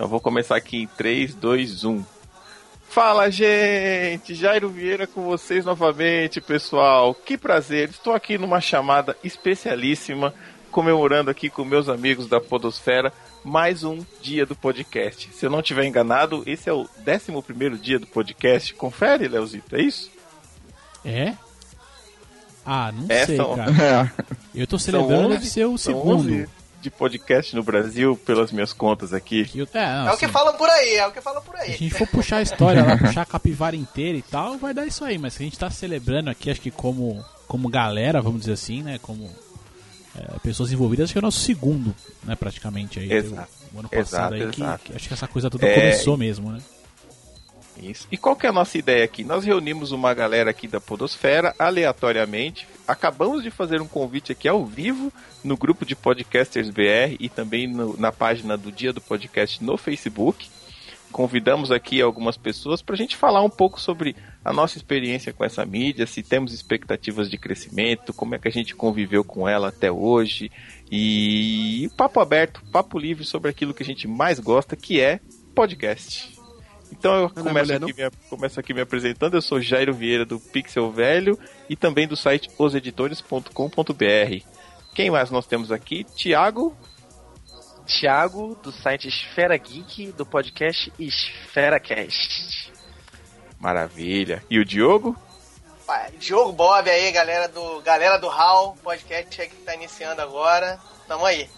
Então vou começar aqui em 3, 2, 1. Fala, gente! Jairo Vieira com vocês novamente, pessoal. Que prazer! Estou aqui numa chamada especialíssima, comemorando aqui com meus amigos da Podosfera mais um dia do podcast. Se eu não estiver enganado, esse é o 11º dia do podcast. Confere, Leozito, é isso? É? Ah, não sei, cara. Eu tô celebrando de ser o segundo de podcast no Brasil, pelas minhas contas aqui. É o que falam por aí, Se a gente for puxar a história lá, puxar a capivara inteira e tal, vai dar isso aí, mas a gente tá celebrando aqui, acho que como galera, vamos dizer assim, né, como pessoas envolvidas, acho que é o nosso segundo, né, praticamente aí. Exato. O ano passado que acho que essa coisa toda começou mesmo, né. Isso. E qual que é a nossa ideia aqui? Nós reunimos uma galera aqui da Podosfera, aleatoriamente, acabamos de fazer um convite aqui ao vivo no grupo de Podcasters BR e também na página do Dia do Podcast no Facebook. Convidamos aqui algumas pessoas para a gente falar um pouco sobre a nossa experiência com essa mídia, se temos expectativas de crescimento, como é que a gente conviveu com ela até hoje, e papo aberto, papo livre sobre aquilo que a gente mais gosta, que é podcast. Então eu começo aqui me apresentando, eu sou Jairo Vieira do Pixel Velho e também do site oseditores.com.br. Quem mais nós temos aqui? Tiago, do site Esfera Geek, do podcast Esfera Cast. Maravilha. E o Diogo? Diogo Bob aí, galera do Raul, podcast que tá iniciando agora. Tamo aí.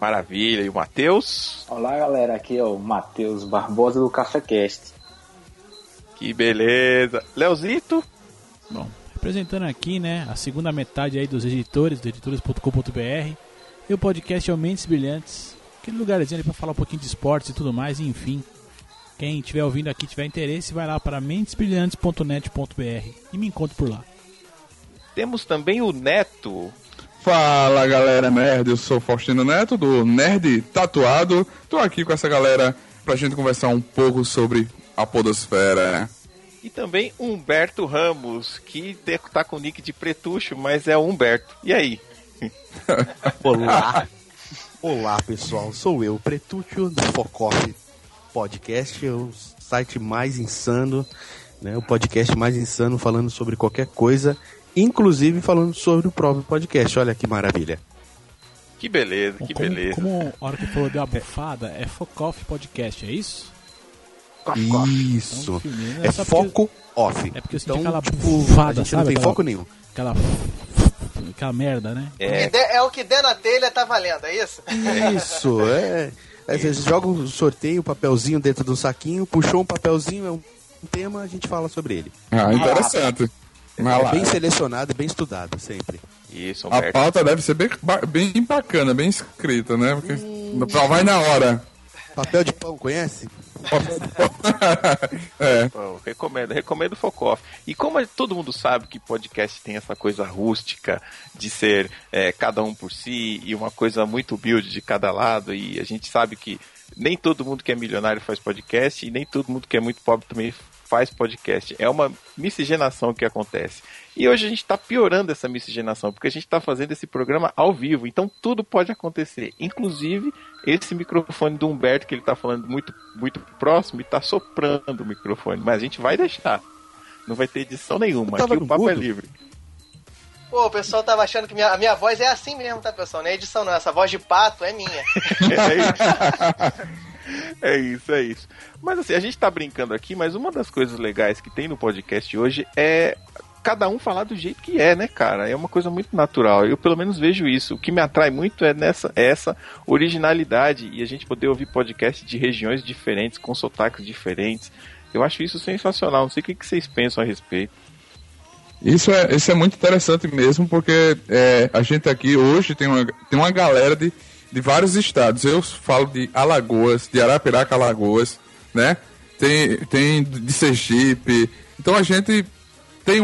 Maravilha. E o Matheus? Olá, galera. Aqui é o Matheus Barbosa do Café Cast. Que beleza. Leozito? Bom, representando aqui, né, a segunda metade aí dos editores, do editores.com.br. E o podcast é o Mentes Brilhantes. Aquele lugarzinho ali pra falar um pouquinho de esportes e tudo mais. E, enfim, quem estiver ouvindo aqui, tiver interesse, vai lá para mentesbrilhantes.net.br e me encontre por lá. Temos também o Neto. Fala, galera nerd, eu sou o Faustino Neto do Nerd Tatuado. Tô aqui com essa galera pra gente conversar um pouco sobre a podosfera. E também Humberto Ramos, que tá com o nick de Pretucho, mas é o Humberto. E aí? Olá, pessoal, sou eu, Pretucho, do Focoff Podcast, o site mais insano, né? O podcast mais insano falando sobre qualquer coisa, inclusive falando sobre o próprio podcast. Olha que maravilha. Que beleza, que beleza. Como a hora que falou deu uma bufada, é Focoff Podcast, é isso? Isso. Então, é foco off. É porque eu senti aquela bufada, sabe? Não tem foco nenhum. Aquela merda, né? É o que der na telha, tá valendo, é isso? Isso, é. Aí você joga um sorteio, um papelzinho dentro do saquinho, puxou um papelzinho, é um tema, a gente fala sobre ele. Ah, interessante. É bem selecionado e bem estudado, sempre. Isso, Humberto. A pauta deve ser bem bacana, bem escrita, né? Porque vai na hora. Papel de pão, conhece? Pão. Recomendo o Focoff. E como todo mundo sabe que podcast tem essa coisa rústica de ser cada um por si e uma coisa muito humilde de cada lado, e a gente sabe que nem todo mundo que é milionário faz podcast e nem todo mundo que é muito pobre também faz podcast. É uma miscigenação que acontece. E hoje a gente está piorando essa miscigenação, porque a gente está fazendo esse programa ao vivo, então tudo pode acontecer. Inclusive, esse microfone do Humberto, que ele está falando muito, muito próximo, e está soprando o microfone. Mas a gente vai deixar. Não vai ter edição nenhuma. Aqui o papo é livre. Pô, o pessoal tava achando que a minha voz é assim mesmo, tá, pessoal? Não é edição não, essa voz de pato é minha. É isso. Mas assim, a gente tá brincando aqui, mas uma das coisas legais que tem no podcast hoje é cada um falar do jeito que é, né, cara? É uma coisa muito natural. Eu pelo menos vejo isso. O que me atrai muito é essa originalidade e a gente poder ouvir podcast de regiões diferentes, com sotaques diferentes. Eu acho isso sensacional. Não sei o que vocês pensam a respeito. Isso é muito interessante mesmo, porque a gente aqui hoje tem uma galera de vários estados. Eu falo de Alagoas, de Arapiraca, Alagoas, né? Tem de Sergipe. Então a gente tem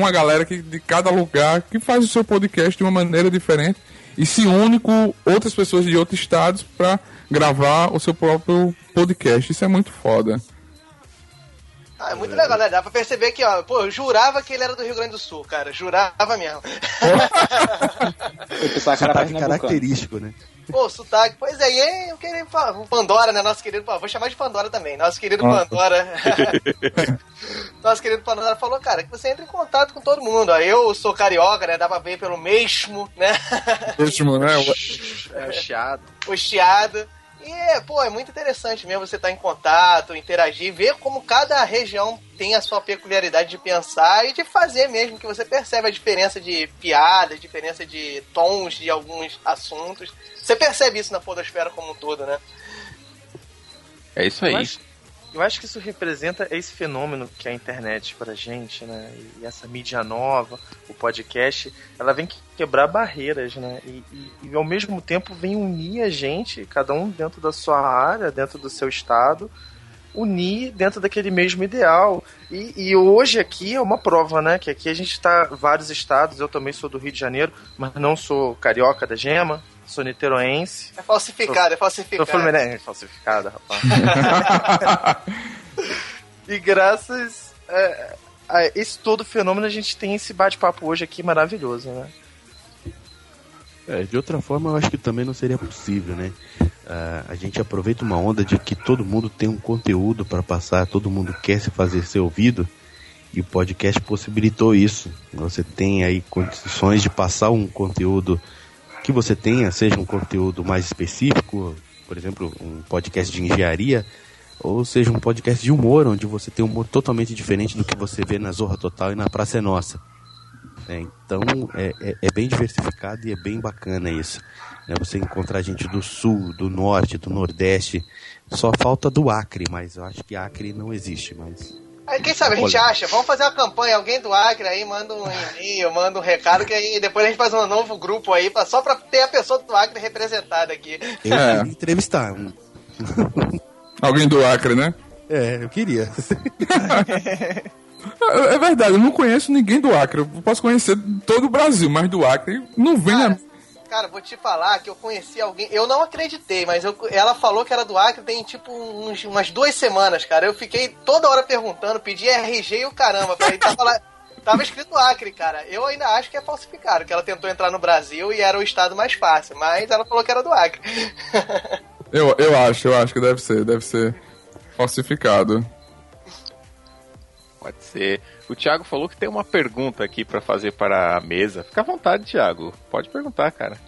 uma galera que, de cada lugar, que faz o seu podcast de uma maneira diferente e se une com outras pessoas de outros estados para gravar o seu próprio podcast. Isso é muito foda. Ah, é muito legal, né? Dá pra perceber que, ó, pô, eu jurava que ele era do Rio Grande do Sul, cara. Jurava mesmo. Sotaque característico, né? Pô, sotaque. Pois é, e o querido Pandora, né? Nosso querido... Vou chamar de Pandora também. Nosso querido Pandora... Nosso querido Pandora falou, cara, que você entra em contato com todo mundo. Eu sou carioca, né? Dá pra ver pelo mesmo, né? Mesmo, né? O chiado. O chiado. E, pô, é muito interessante mesmo você estar em contato, interagir, ver como cada região tem a sua peculiaridade de pensar e de fazer mesmo, que você percebe a diferença de piadas, diferença de tons de alguns assuntos. Você percebe isso na podosfera como um todo, né? É isso aí. Eu acho que isso representa esse fenômeno que é a internet pra gente, né? E essa mídia nova, o podcast, ela vem quebrar barreiras, né? E ao mesmo tempo vem unir a gente, cada um dentro da sua área, dentro do seu estado, unir dentro daquele mesmo ideal. E hoje aqui é uma prova, né? Que aqui a gente tá vários estados, eu também sou do Rio de Janeiro, mas não sou carioca da gema. Sou niteroense. É falsificado. Sou fluminense, falsificado, rapaz. E graças a esse todo fenômeno, a gente tem esse bate-papo hoje aqui maravilhoso, né? É, de outra forma, eu acho que também não seria possível, né? A gente aproveita uma onda de que todo mundo tem um conteúdo para passar, todo mundo quer se fazer ser ouvido, e o podcast possibilitou isso. Você tem aí condições de passar um conteúdo... que você tenha, seja um conteúdo mais específico, por exemplo, um podcast de engenharia, ou seja um podcast de humor, onde você tem um humor totalmente diferente do que você vê na Zorra Total e na Praça é Nossa. Então, é bem diversificado e é bem bacana isso. Você encontrar gente do Sul, do Norte, do Nordeste, só falta do Acre, mas eu acho que Acre não existe, mas... Quem sabe a gente acha, vamos fazer uma campanha, alguém do Acre aí manda um e-mail, manda um recado, que aí depois a gente faz um novo grupo aí, só pra ter a pessoa do Acre representada aqui. Eu queria entrevistar. Alguém do Acre, né? É, eu queria. É verdade, eu não conheço ninguém do Acre, eu posso conhecer todo o Brasil, mas do Acre não vem na... Cara, vou te falar que eu conheci alguém... Eu não acreditei, mas ela falou que era do Acre tem, tipo, umas 2 semanas, cara. Eu fiquei toda hora perguntando, pedi RG e o caramba. Pra ele tava escrito Acre, cara. Eu ainda acho que é falsificado, que ela tentou entrar no Brasil e era o estado mais fácil. Mas ela falou que era do Acre. eu acho que deve ser falsificado. Pode ser. O Thiago falou que tem uma pergunta aqui pra fazer para a mesa. Fica à vontade, Thiago. Pode perguntar, cara.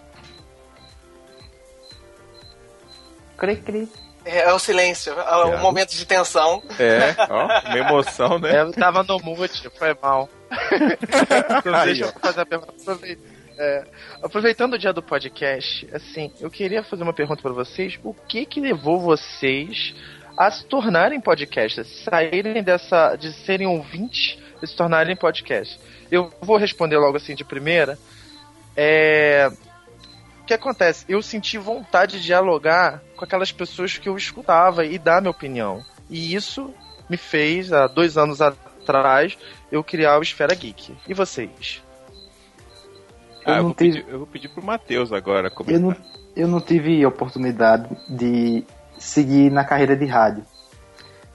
Cri-cri. É o silêncio, o momento de tensão. É, ó, uma emoção, né? Eu tava no mute, foi mal. Então, deixa eu fazer a pergunta. Aproveitando o dia do podcast, assim, eu queria fazer uma pergunta pra vocês. O que levou vocês a se tornarem podcasters, saírem dessa, de serem ouvintes e se tornarem podcast? Eu vou responder logo assim de primeira. O que acontece? Eu senti vontade de dialogar com aquelas pessoas que eu escutava e dar minha opinião. E isso me fez, há 2 anos atrás, eu criar o Esfera Geek. E vocês? Eu vou pedir pro Matheus agora comentar. Eu não tive oportunidade de seguir na carreira de rádio.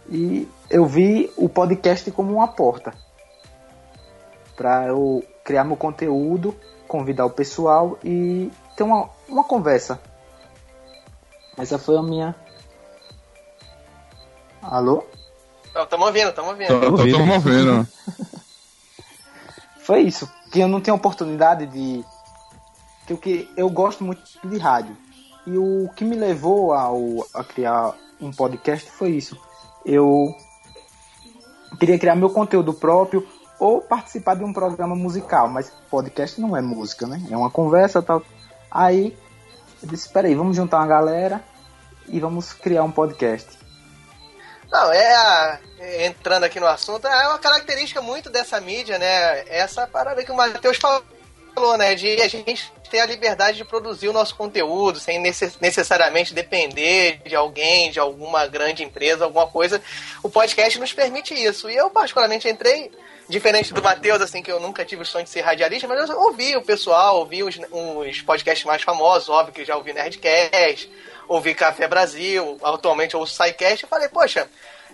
E eu vi o podcast como uma porta para eu criar meu conteúdo, convidar o pessoal e ter uma conversa. Essa foi a minha... Alô? Estamos ouvindo. Foi isso. Que eu não tenho oportunidade de... que eu gosto muito de rádio. E o que me levou a criar um podcast foi isso. Eu queria criar meu conteúdo próprio ou participar de um programa musical, mas podcast não é música, né? É uma conversa e tal. Aí eu disse, peraí, vamos juntar uma galera e vamos criar um podcast. Não, entrando aqui no assunto, é uma característica muito dessa mídia, né? Essa parada que o Matheus falou, né? De a gente ter a liberdade de produzir o nosso conteúdo sem necessariamente depender de alguém, de alguma grande empresa, alguma coisa. O podcast nos permite isso. E eu, particularmente, entrei, diferente do Matheus, assim, que eu nunca tive o sonho de ser radialista, mas eu ouvi o pessoal, ouvi os podcasts mais famosos, óbvio que já ouvi Nerdcast, ouvi Café Brasil, atualmente ouço Teacast, e falei, poxa,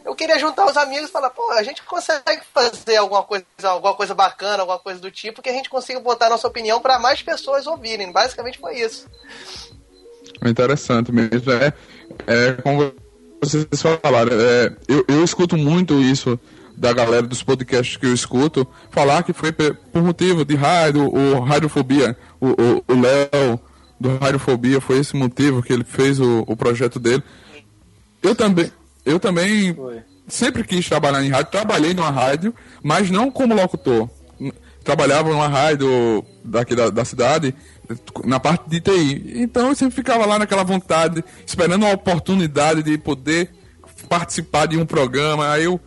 eu queria juntar os amigos e falar, pô, a gente consegue fazer alguma coisa bacana, alguma coisa do tipo, que a gente consiga botar a nossa opinião para mais pessoas ouvirem. Basicamente foi isso. interessante mesmo. É como vocês falaram, eu escuto muito isso da galera dos podcasts que eu escuto, falar que foi por motivo de rádio, ou Radiofobia. O Léo do Radiofobia, foi esse motivo que ele fez o projeto dele. Eu também foi. Sempre quis trabalhar em rádio, trabalhei numa rádio, mas não como locutor. Trabalhava numa rádio daqui da cidade, na parte de TI. Então eu sempre ficava lá naquela vontade, esperando a oportunidade de poder participar de um programa. Aí eu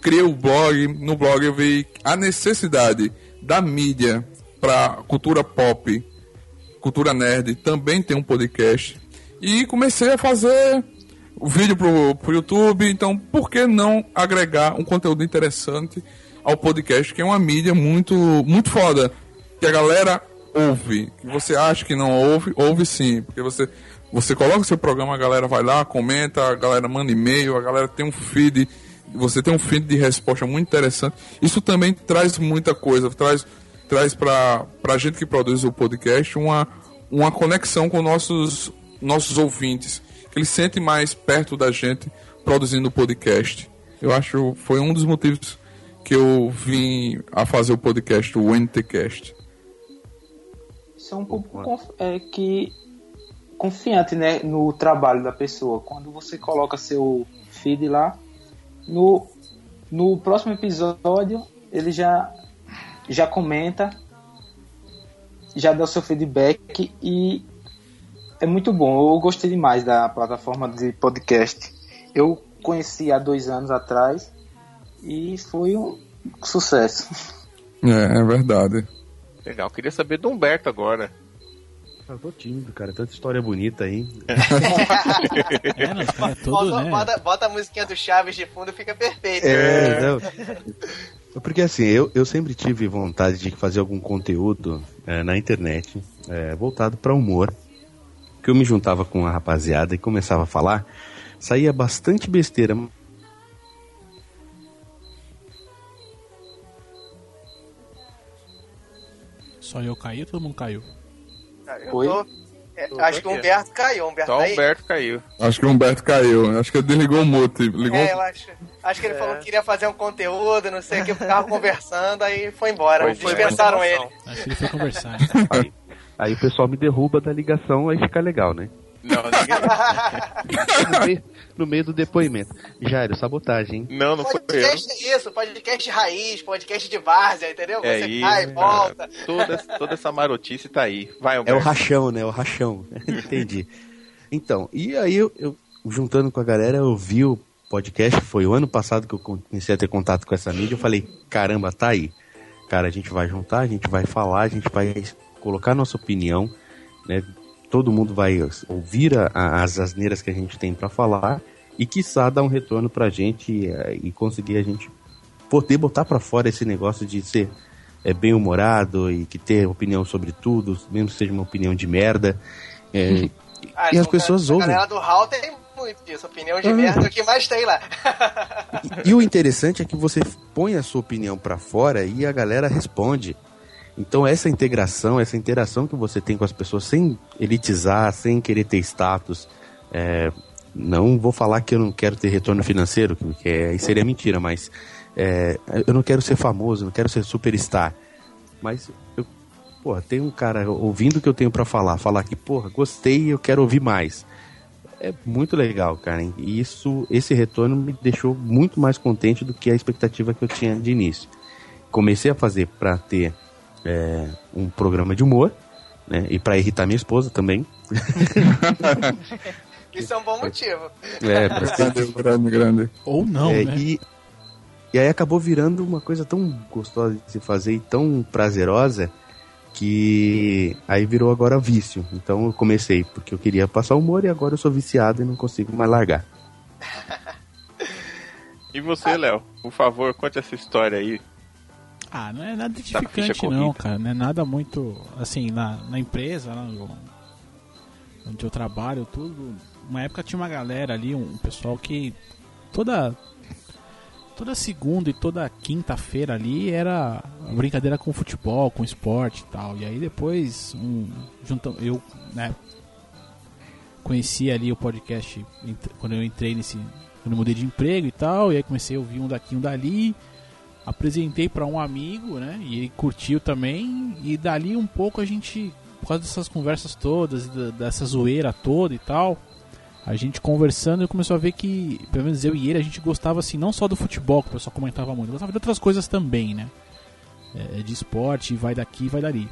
criei o blog, no blog eu vi a necessidade da mídia para cultura pop, cultura nerd, também tem um podcast. E comecei a fazer o vídeo pro YouTube, então por que não agregar um conteúdo interessante ao podcast, que é uma mídia muito, muito foda, que a galera ouve, que você acha que não ouve, ouve sim, porque você coloca o seu programa, a galera vai lá, comenta, a galera manda e-mail, a galera tem um feed, você tem um feed de resposta muito interessante. Isso também traz muita coisa, traz pra gente que produz o podcast uma conexão com nossos ouvintes, que eles sentem mais perto da gente produzindo o podcast. Eu acho que foi um dos motivos que eu vim a fazer o podcast, o NTcast. Isso é um pouco confiante, né, no trabalho da pessoa. Quando você coloca seu feed lá, no próximo episódio ele já comenta, já dá o seu feedback, e é muito bom. Eu gostei demais da plataforma de podcast. Eu conheci há 2 anos atrás e foi um sucesso. É verdade. Legal, queria saber do Humberto agora. Eu tô tímido, cara, tanta história bonita aí. Bota a musiquinha do Chaves de fundo e fica perfeito. Não. Porque assim, eu sempre tive vontade de fazer algum conteúdo na internet voltado pra humor, que eu me juntava com a rapaziada e começava a falar, saía bastante besteira. Só eu caí ou todo mundo caiu? Acho que o Humberto caiu. Acho que o Humberto caiu. Acho que ele desligou o mute. Acho que ele falou que queria fazer um conteúdo, não sei o que, ficava conversando, aí foi embora. Dispensaram ele. Acho que ele foi conversar. Aí o pessoal me derruba da ligação, aí fica legal, né? Não. No meio do depoimento. Jairo, sabotagem, hein? Não foi podcast eu. Isso, podcast raiz, podcast de várzea, entendeu? Você vai e volta. Toda essa marotice tá aí. Vai, Humberto. É o rachão, né? O rachão. Entendi. Então, e aí eu juntando com a galera, eu vi o podcast, foi o ano passado que eu comecei a ter contato com essa mídia, eu falei, caramba, tá aí. Cara, a gente vai juntar, a gente vai falar, a gente vai colocar nossa opinião, né? Todo mundo vai ouvir as asneiras que a gente tem para falar e, quiçá, dar um retorno pra gente e conseguir a gente poder botar para fora esse negócio de ser bem-humorado e que ter opinião sobre tudo, mesmo que seja uma opinião de merda. E as pessoas ouvem. A galera do Raul tem muito disso, opinião de merda, o que mais tem lá. E o interessante é que você põe a sua opinião para fora e a galera responde. Então essa integração, essa interação que você tem com as pessoas, sem elitizar, sem querer ter status, não vou falar que eu não quero ter retorno financeiro, que aí seria mentira, mas eu não quero ser famoso, não quero ser superstar, mas tem um cara ouvindo o que eu tenho pra falar que, gostei e eu quero ouvir mais. É muito legal, cara, hein? E esse retorno me deixou muito mais contente do que a expectativa que eu tinha de início. Comecei a fazer pra ter um programa de humor, né? E pra irritar minha esposa também. Isso é um bom motivo. Grande. Ou não, né? E aí acabou virando uma coisa tão gostosa de se fazer e tão prazerosa que aí virou agora vício. Então eu comecei porque eu queria passar humor e agora eu sou viciado e não consigo mais largar. E você, Léo? Por favor, conte essa história aí. Não é nada edificante não, cara. Não é nada muito... Assim, na empresa, onde eu trabalho, tudo... Uma época tinha uma galera ali, um pessoal que... Toda segunda e toda quinta-feira ali era brincadeira com futebol, com esporte e tal. E aí depois, eu, né... conheci ali o podcast quando eu entrei nesse... Quando eu mudei de emprego e tal, e aí comecei a ouvir um daqui, um dali. Apresentei para um amigo, né? E ele curtiu também. E dali um pouco a gente, por causa dessas conversas todas, dessa zoeira toda e tal, a gente conversando, eu comecei a ver que, pelo menos eu e ele, a gente gostava assim, não só do futebol, que o pessoal comentava muito, gostava de outras coisas também, né? De esporte, vai daqui, vai dali.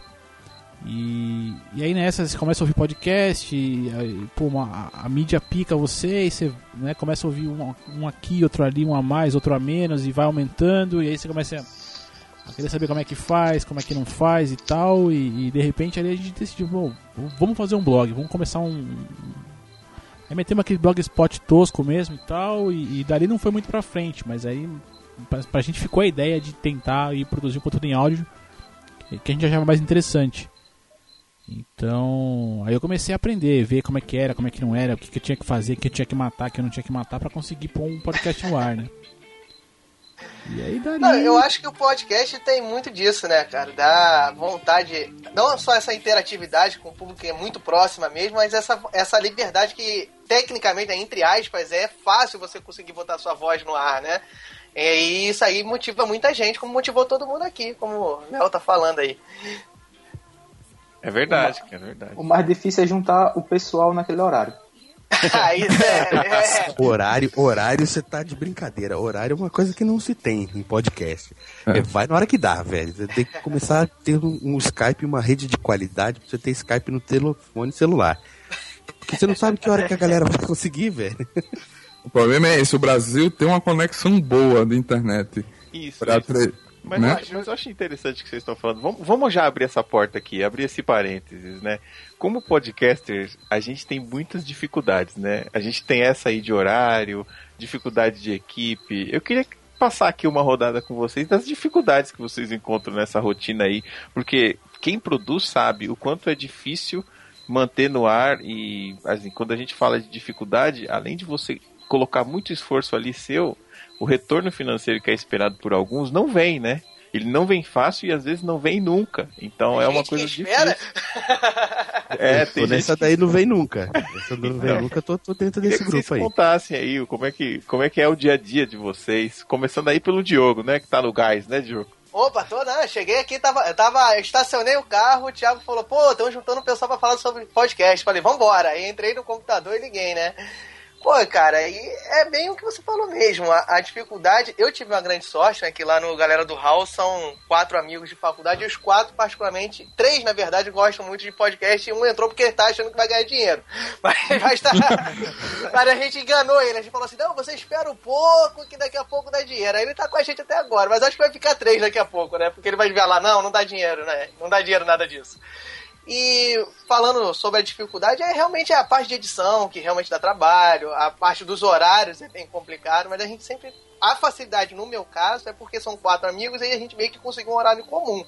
E aí nessa, você começa a ouvir podcast, e, pô, a mídia pica você, e você, né, começa a ouvir um aqui, outro ali, um a mais, outro a menos, e vai aumentando, e aí você começa a querer saber como é que faz, como é que não faz e tal, e de repente ali a gente decidiu, bom, vamos fazer um blog, vamos começar um... Aí metemos aquele blogspot tosco mesmo e tal, e dali não foi muito pra frente, mas aí pra gente ficou a ideia de tentar ir produzir um conteúdo em áudio que a gente achava mais interessante. Então, aí eu comecei a aprender, ver como é que era, como é que não era, o que eu tinha que fazer, o que eu tinha que matar, o que eu não tinha que matar pra conseguir pôr um podcast no ar, né? E aí daria... Não, eu acho que o podcast tem muito disso, né, cara? Dá vontade, não só essa interatividade com o público que é muito próxima mesmo, mas essa liberdade que, tecnicamente, entre aspas, é fácil você conseguir botar sua voz no ar, né? E isso aí motiva muita gente, como motivou todo mundo aqui, como o Léo tá falando aí. É verdade, cara, é verdade. O mais difícil é juntar o pessoal naquele horário. Ah, isso é. Horário você tá de brincadeira. Horário é uma coisa que não se tem em podcast. É, vai na hora que dá, velho. Você tem que começar a ter um Skype, uma rede de qualidade, pra você ter Skype no telefone celular. Porque você não sabe que hora que a galera vai conseguir, velho. O problema é esse, o Brasil tem uma conexão boa de internet. Isso, pra mas, né? mas eu acho interessante o que vocês estão falando. Vamos já abrir essa porta aqui, abrir esse parênteses, né? Como podcasters, a gente tem muitas dificuldades, né? A gente tem essa aí de horário, dificuldade de equipe. Eu queria passar aqui uma rodada com vocês das dificuldades que vocês encontram nessa rotina aí, porque quem produz sabe o quanto é difícil manter no ar e, assim, quando a gente fala de dificuldade, além de você colocar muito esforço ali seu, o retorno financeiro que é esperado por alguns não vem, né? Ele não vem fácil e às vezes não vem nunca. Então é uma coisa difícil. Tem gente essa daí que... não vem nunca. Essa não vem nunca, tô dentro desse grupo aí. Se vocês contassem aí como é que é o dia a dia de vocês, começando aí pelo Diogo, né? Que tá no gás, né, Diogo? Opa, cheguei aqui, estacionei o carro, o Thiago falou, pô, estão juntando o pessoal pra falar sobre podcast. Falei, vambora. Aí entrei no computador e liguei, né? Pô, cara, e é bem o que você falou mesmo, a dificuldade, eu tive uma grande sorte, né, que lá no Galera do Raul são 4 amigos de faculdade, e os 4 particularmente, 3 na verdade, gostam muito de podcast, e um entrou porque ele tá achando que vai ganhar dinheiro, mas a gente enganou ele, a gente falou assim, não, você espera um pouco que daqui a pouco dá dinheiro, aí ele tá com a gente até agora, mas acho que vai ficar 3 daqui a pouco, né, porque ele vai ver lá, não dá dinheiro, né, não dá dinheiro nada disso. E falando sobre a dificuldade, realmente é a parte de edição que realmente dá trabalho, a parte dos horários é bem complicado, mas a gente sempre... A facilidade, no meu caso, é porque são 4 amigos e a gente meio que conseguiu um horário comum.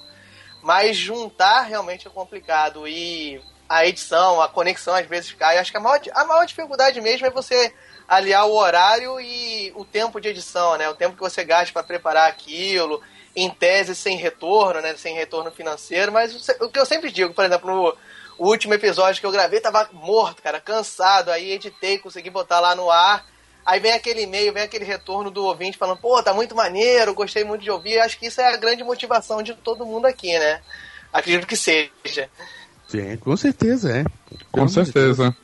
Mas juntar realmente é complicado e a edição, a conexão às vezes cai. Acho que a maior dificuldade mesmo é você aliar o horário e o tempo de edição, né? O tempo que você gasta para preparar aquilo... Em tese, sem retorno, né? Sem retorno financeiro, mas o que eu sempre digo, por exemplo, no último episódio que eu gravei, tava morto, cara, cansado, aí editei, consegui botar lá no ar, aí vem aquele e-mail, vem aquele retorno do ouvinte falando, pô, tá muito maneiro, gostei muito de ouvir, acho que isso é a grande motivação de todo mundo aqui, né? Acredito que seja. Sim, com certeza, é. Com certeza.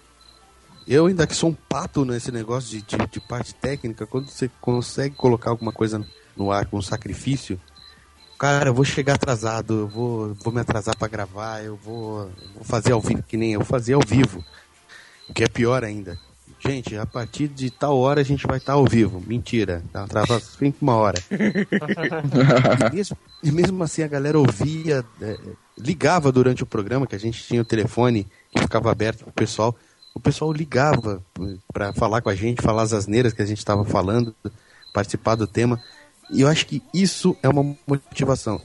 Eu ainda que sou um pato nesse negócio de parte técnica, quando você consegue colocar alguma coisa no ar com sacrifício, cara, eu vou chegar atrasado, eu vou me atrasar pra gravar, eu vou fazer ao vivo, que nem eu fazia ao vivo, o que é pior ainda. Gente, a partir de tal hora a gente vai estar ao vivo. Mentira, atrasou 5 horas. E mesmo assim a galera ouvia, ligava durante o programa, que a gente tinha o telefone que ficava aberto pro pessoal. O pessoal ligava pra falar com a gente, falar as asneiras que a gente tava falando, participar do tema. E eu acho que isso é uma motivação.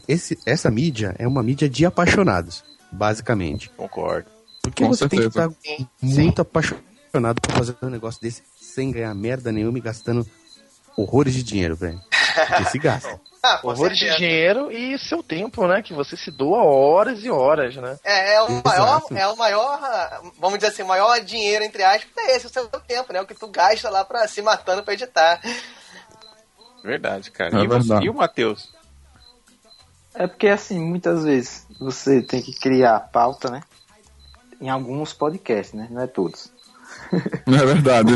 Essa mídia é uma mídia de apaixonados, basicamente. Concordo. Porque com você certeza. Tem que estar muito apaixonado pra fazer um negócio desse sem ganhar merda nenhuma e gastando horrores de dinheiro, velho. Porque se gasta. Horrores de dinheiro e seu tempo, né? Que você se doa horas e horas, né? É o maior, vamos dizer assim, o maior dinheiro, entre aspas, é esse, o seu tempo, né? O que tu gasta lá pra se matando pra editar. Verdade, cara. E o Matheus? É porque, assim, muitas vezes você tem que criar a pauta, né? Em alguns podcasts, né? Não é todos. Não é verdade.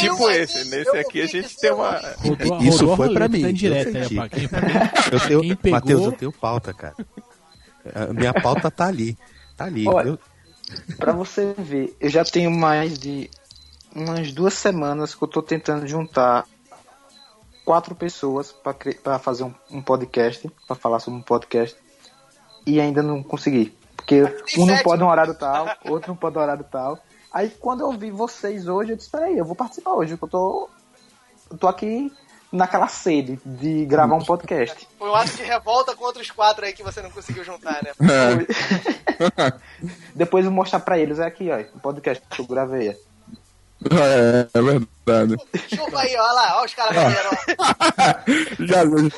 Tipo esse. Nesse aqui a gente tem uma... Isso foi pra mim. Matheus, eu tenho pauta, cara. A minha pauta tá ali. Tá ali. Olha, pra você ver, eu já tenho mais de umas 2 semanas que eu tô tentando juntar 4 pessoas pra fazer um podcast, pra falar sobre um podcast, e ainda não consegui. Porque um não pode um horário tal, outro não pode um horário tal. Aí quando eu vi vocês hoje, eu disse, peraí, eu vou participar hoje, porque eu tô aqui naquela sede de gravar um podcast. Foi um ato de revolta contra os 4 aí que você não conseguiu juntar, né? É. Depois eu vou mostrar pra eles, é aqui, ó, o podcast que eu gravei. É verdade. Chupa aí, ó lá, ó os caras vieram.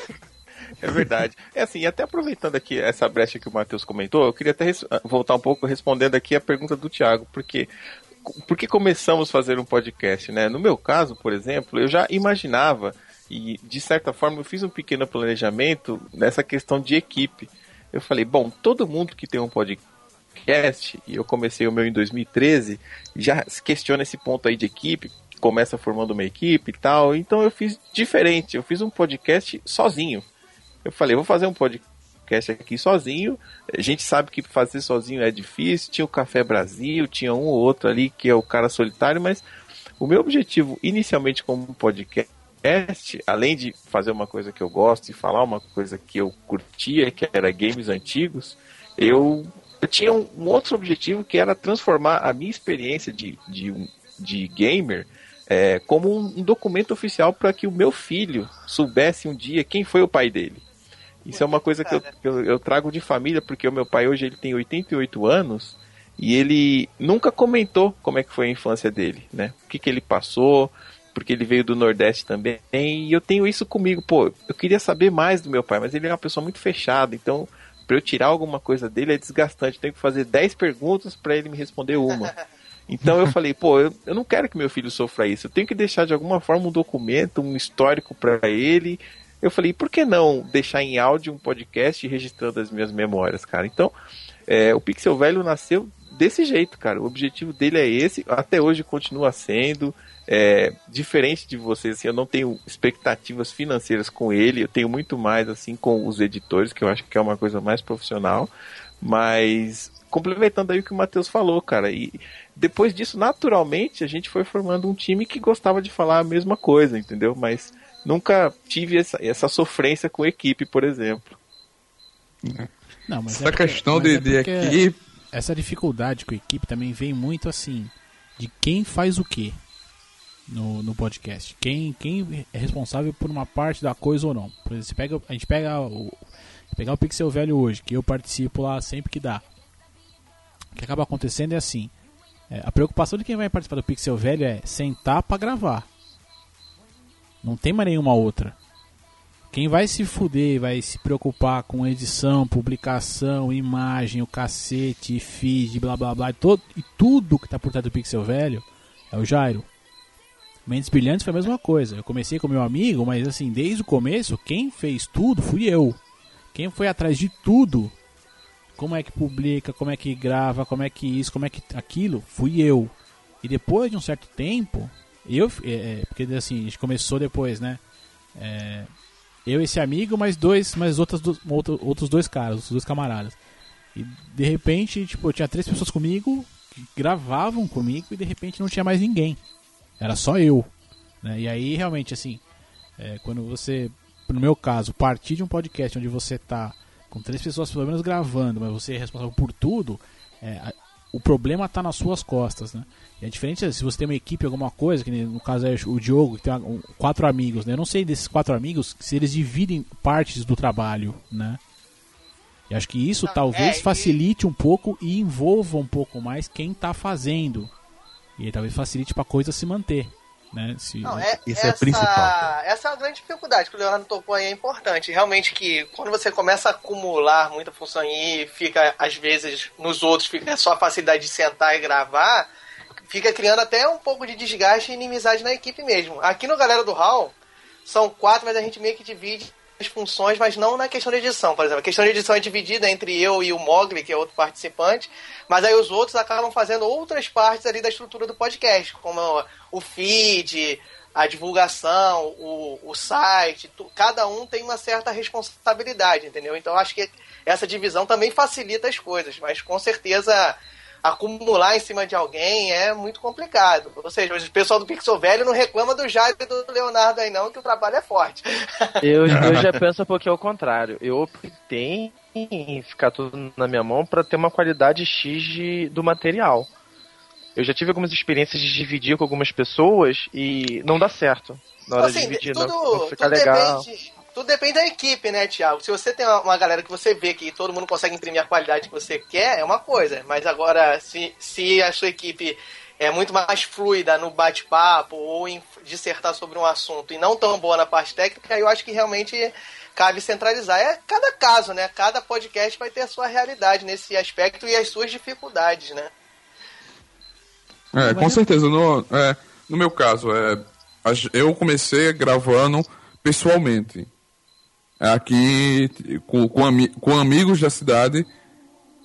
É verdade. É assim, até aproveitando aqui essa brecha que o Matheus comentou, eu queria até voltar um pouco respondendo aqui a pergunta do Tiago, porque começamos a fazer um podcast, né? No meu caso, por exemplo, eu já imaginava, e de certa forma eu fiz um pequeno planejamento nessa questão de equipe. Eu falei, bom, todo mundo que tem um podcast, e eu comecei o meu em 2013, já questiona esse ponto aí de equipe, começa formando uma equipe e tal, então eu fiz diferente, eu fiz um podcast sozinho. Eu falei, vou fazer um podcast aqui sozinho. A gente sabe que fazer sozinho é difícil. Tinha o Café Brasil, tinha um ou outro ali que é o cara solitário, mas o meu objetivo inicialmente como podcast, além de fazer uma coisa que eu gosto e falar uma coisa que eu curtia, que era games antigos, eu tinha um outro objetivo que era transformar a minha experiência de gamer... como um documento oficial para que o meu filho soubesse um dia quem foi o pai dele. Isso é uma coisa que eu trago de família, porque o meu pai hoje ele tem 88 anos e ele nunca comentou como é que foi a infância dele, né? O que ele passou, porque ele veio do Nordeste também, e eu tenho isso comigo. Pô, eu queria saber mais do meu pai, mas ele é uma pessoa muito fechada, então para eu tirar alguma coisa dele é desgastante, eu tenho que fazer 10 perguntas para ele me responder uma. Então eu falei, pô, eu não quero que meu filho sofra isso, eu tenho que deixar de alguma forma um documento, um histórico pra ele. Eu falei, por que não deixar em áudio um podcast registrando as minhas memórias, cara? Então, o Pixel Velho nasceu desse jeito, cara, o objetivo dele é esse, até hoje continua sendo, diferente de vocês, assim, eu não tenho expectativas financeiras com ele, eu tenho muito mais, assim, com os editores, que eu acho que é uma coisa mais profissional, mas... complementando aí o que o Matheus falou, cara, e depois disso, naturalmente, a gente foi formando um time que gostava de falar a mesma coisa, entendeu? Mas nunca tive essa sofrência com equipe, por exemplo. Não, mas essa questão de equipe... Essa dificuldade com a equipe também vem muito, assim, de quem faz o quê no podcast. Quem é responsável por uma parte da coisa ou não. Por exemplo, pegar o Pixel Velho hoje, que eu participo lá sempre que dá. O que acaba acontecendo é assim, a preocupação de quem vai participar do Pixel Velho é sentar pra gravar. Não tem mais nenhuma outra. Quem vai se fuder, vai se preocupar com edição, publicação, imagem, o cacete, feed, blá blá blá, e tudo que tá por trás do Pixel Velho é o Jairo. Mentes Brilhantes foi a mesma coisa. Eu comecei com meu amigo, mas assim, desde o começo, quem fez tudo fui eu. Quem foi atrás de tudo... como é que publica, como é que grava, como é que isso, como é que aquilo, fui eu. E depois de um certo tempo, porque assim, a gente começou depois, né? Eu e esse amigo, mais outros 2 caras, outros 2 camaradas. E de repente, tipo, eu tinha 3 pessoas comigo, que gravavam comigo, e de repente não tinha mais ninguém. Era só eu. Né? E aí, realmente, assim, quando você, no meu caso, partir de um podcast onde você tá com 3 pessoas pelo menos gravando, mas você é responsável por tudo, o problema está nas suas costas, né? E é diferente se você tem uma equipe, alguma coisa, que no caso é o Diogo, que tem 4 amigos, né? Eu não sei desses 4 amigos se eles dividem partes do trabalho, né? E acho que isso talvez facilite um pouco e envolva um pouco mais quem está fazendo. E aí, talvez facilite para a coisa se manter. né? Isso é o principal. Essa é uma grande dificuldade que o Leonardo tocou aí, é importante. Realmente que quando você começa a acumular muita função e fica, às vezes, nos outros, fica só a facilidade de sentar e gravar, fica criando até um pouco de desgaste e inimizade na equipe mesmo. Aqui no Galera do Raul, são 4, mas a gente meio que divide as funções, mas não na questão de edição, por exemplo. A questão de edição é dividida entre eu e o Mogli, que é outro participante, mas aí os outros acabam fazendo outras partes ali da estrutura do podcast, como o feed, a divulgação, o site, cada um tem uma certa responsabilidade, entendeu? Então acho que essa divisão também facilita as coisas, mas com certeza acumular em cima de alguém é muito complicado. Ou seja, o pessoal do Pixel Velho não reclama do Jairo e do Leonardo aí não, que o trabalho é forte. Eu já penso um pouquinho ao contrário. Eu optei em ficar tudo na minha mão para ter uma qualidade X do material. Eu já tive algumas experiências de dividir com algumas pessoas e não dá certo na hora assim, de dividir, não fica legal. Tudo depende da equipe, né, Tiago? Se você tem uma galera que você vê que todo mundo consegue imprimir a qualidade que você quer, é uma coisa. Mas agora, se a sua equipe é muito mais fluida no bate-papo ou em dissertar sobre um assunto e não tão boa na parte técnica, eu acho que realmente cabe centralizar. É cada caso, né? Cada podcast vai ter a sua realidade nesse aspecto e as suas dificuldades, né? É, com certeza. No meu caso, eu comecei gravando pessoalmente. Aqui com amigos da cidade,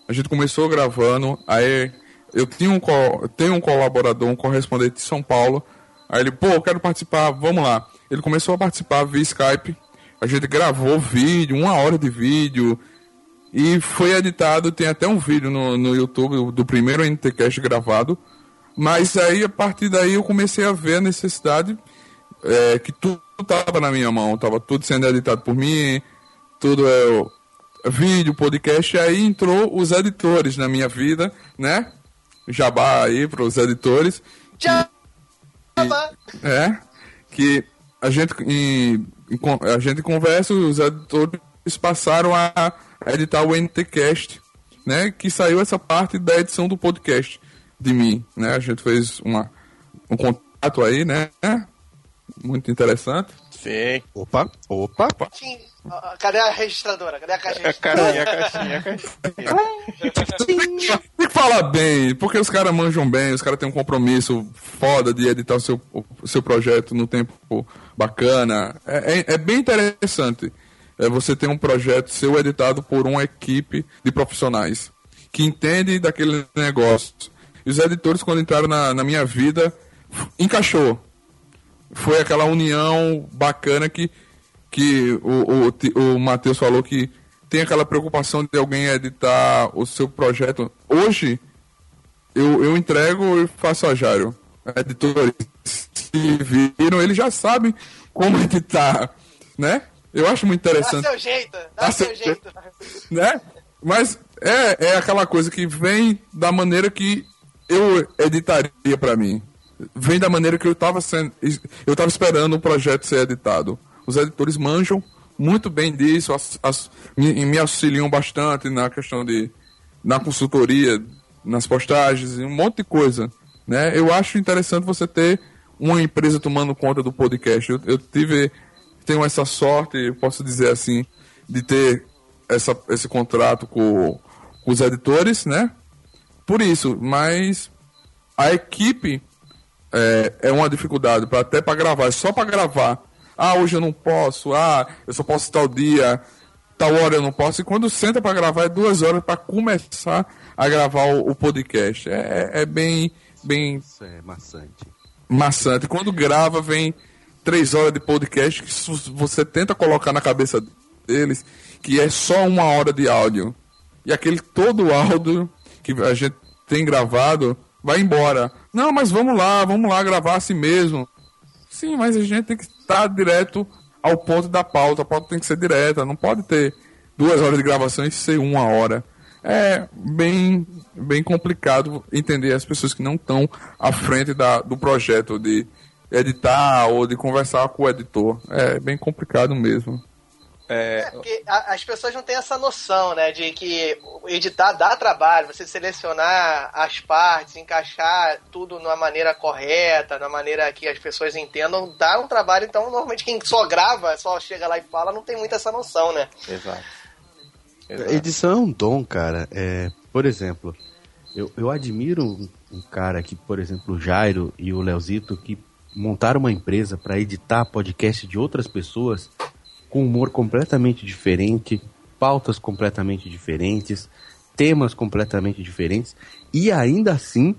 a gente começou gravando. Aí eu tenho um colaborador, um correspondente de São Paulo. Aí ele, eu quero participar, vamos lá. Ele começou a participar via Skype. A gente gravou vídeo, 1 hora de vídeo, e foi editado. Tem até um vídeo no YouTube do primeiro NTcast gravado. Mas aí, a partir daí, eu comecei a ver a necessidade que tudo estava na minha mão, estava tudo sendo editado por mim, tudo vídeo, podcast. Aí entrou os editores na minha vida, né? Jabá aí para os editores. Jabá! Que a gente conversa, os editores passaram a editar o NTcast, né? Que saiu essa parte da edição do podcast de mim, né? A gente fez um contato aí, né? Muito interessante. Sim. Opa. Sim. Cadê a registradora? Cadê a caixinha? Caixinha. Tem que falar bem, porque os caras manjam bem, os caras têm um compromisso foda de editar o seu projeto no tempo bacana. É bem interessante você ter um projeto seu editado por uma equipe de profissionais que entende daquele negócio. E os editores, quando entraram na minha vida, encaixou. Foi aquela união bacana que o Matheus falou, que tem aquela preocupação de alguém editar o seu projeto. Hoje, eu entrego e faço a Jairo. Editores se viram, eles já sabem como editar, né? Eu acho muito interessante. Dá seu jeito. Né? Mas é aquela coisa que vem da maneira que eu editaria pra mim. Vem da maneira que eu estava esperando o projeto ser editado. Os editores manjam muito bem disso, me auxiliam bastante na questão na consultoria, nas postagens, um monte de coisa, né? Eu acho interessante você ter uma empresa tomando conta do podcast. Eu tenho essa sorte, eu posso dizer assim, de ter esse contrato com os editores, né? Por isso, mas a equipe é uma dificuldade, até para gravar, só para gravar. Hoje eu não posso, eu só posso tal dia, tal hora eu não posso. E quando senta para gravar, é 2 horas para começar a gravar o podcast. É bem. Isso é maçante. Maçante. Quando grava, vem 3 horas de podcast que você tenta colocar na cabeça deles, que é só 1 hora de áudio. E aquele todo áudio que a gente tem gravado vai embora. Não, mas vamos lá gravar assim mesmo. Sim, mas a gente tem que estar direto ao ponto da pauta. A pauta tem que ser direta, não pode ter 2 horas de gravação e ser 1 hora. É bem, bem complicado entender as pessoas que não estão à frente do projeto de editar ou de conversar com o editor. É bem complicado mesmo. Porque as pessoas não têm essa noção, né, de que editar dá trabalho, você selecionar as partes, encaixar tudo de uma maneira correta, de uma maneira que as pessoas entendam, dá um trabalho. Então, normalmente, quem só grava, só chega lá e fala, não tem muito essa noção, né? Exato. Edição é um dom, cara. Por exemplo, eu admiro um cara que, por exemplo, o Jairo e o Leozito, que montaram uma empresa para editar podcast de outras pessoas com humor completamente diferente, pautas completamente diferentes, temas completamente diferentes, e ainda assim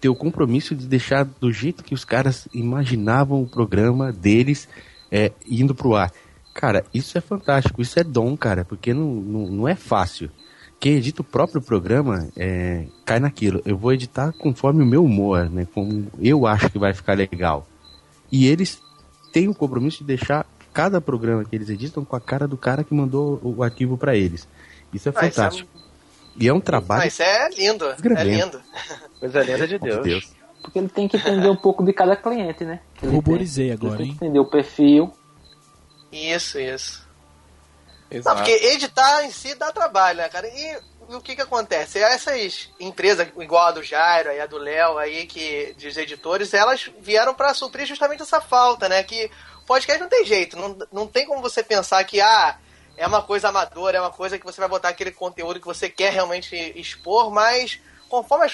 ter o compromisso de deixar do jeito que os caras imaginavam o programa deles indo pro ar. Cara, isso é fantástico, isso é dom, cara, porque não é fácil. Quem edita o próprio programa cai naquilo. Eu vou editar conforme o meu humor, né? Como eu acho que vai ficar legal. E eles têm o compromisso de deixar cada programa que eles editam com a cara do cara que mandou o arquivo pra eles. Isso é fantástico. E é um trabalho... Mas é lindo, escrevendo. É lindo. Coisa linda de Deus. Porque ele tem que entender um pouco de cada cliente, né? Ele Ruborizei tem, agora, ele tem que entender o perfil. Isso. Não, porque editar em si dá trabalho, né, cara? E o que acontece? Essas empresas, igual a do Jairo, a do Léo, aí, que dos editores, elas vieram para suprir justamente essa falta, né? Que o podcast não tem jeito, não tem como você pensar que, é uma coisa amadora, é uma coisa que você vai botar aquele conteúdo que você quer realmente expor, mas conforme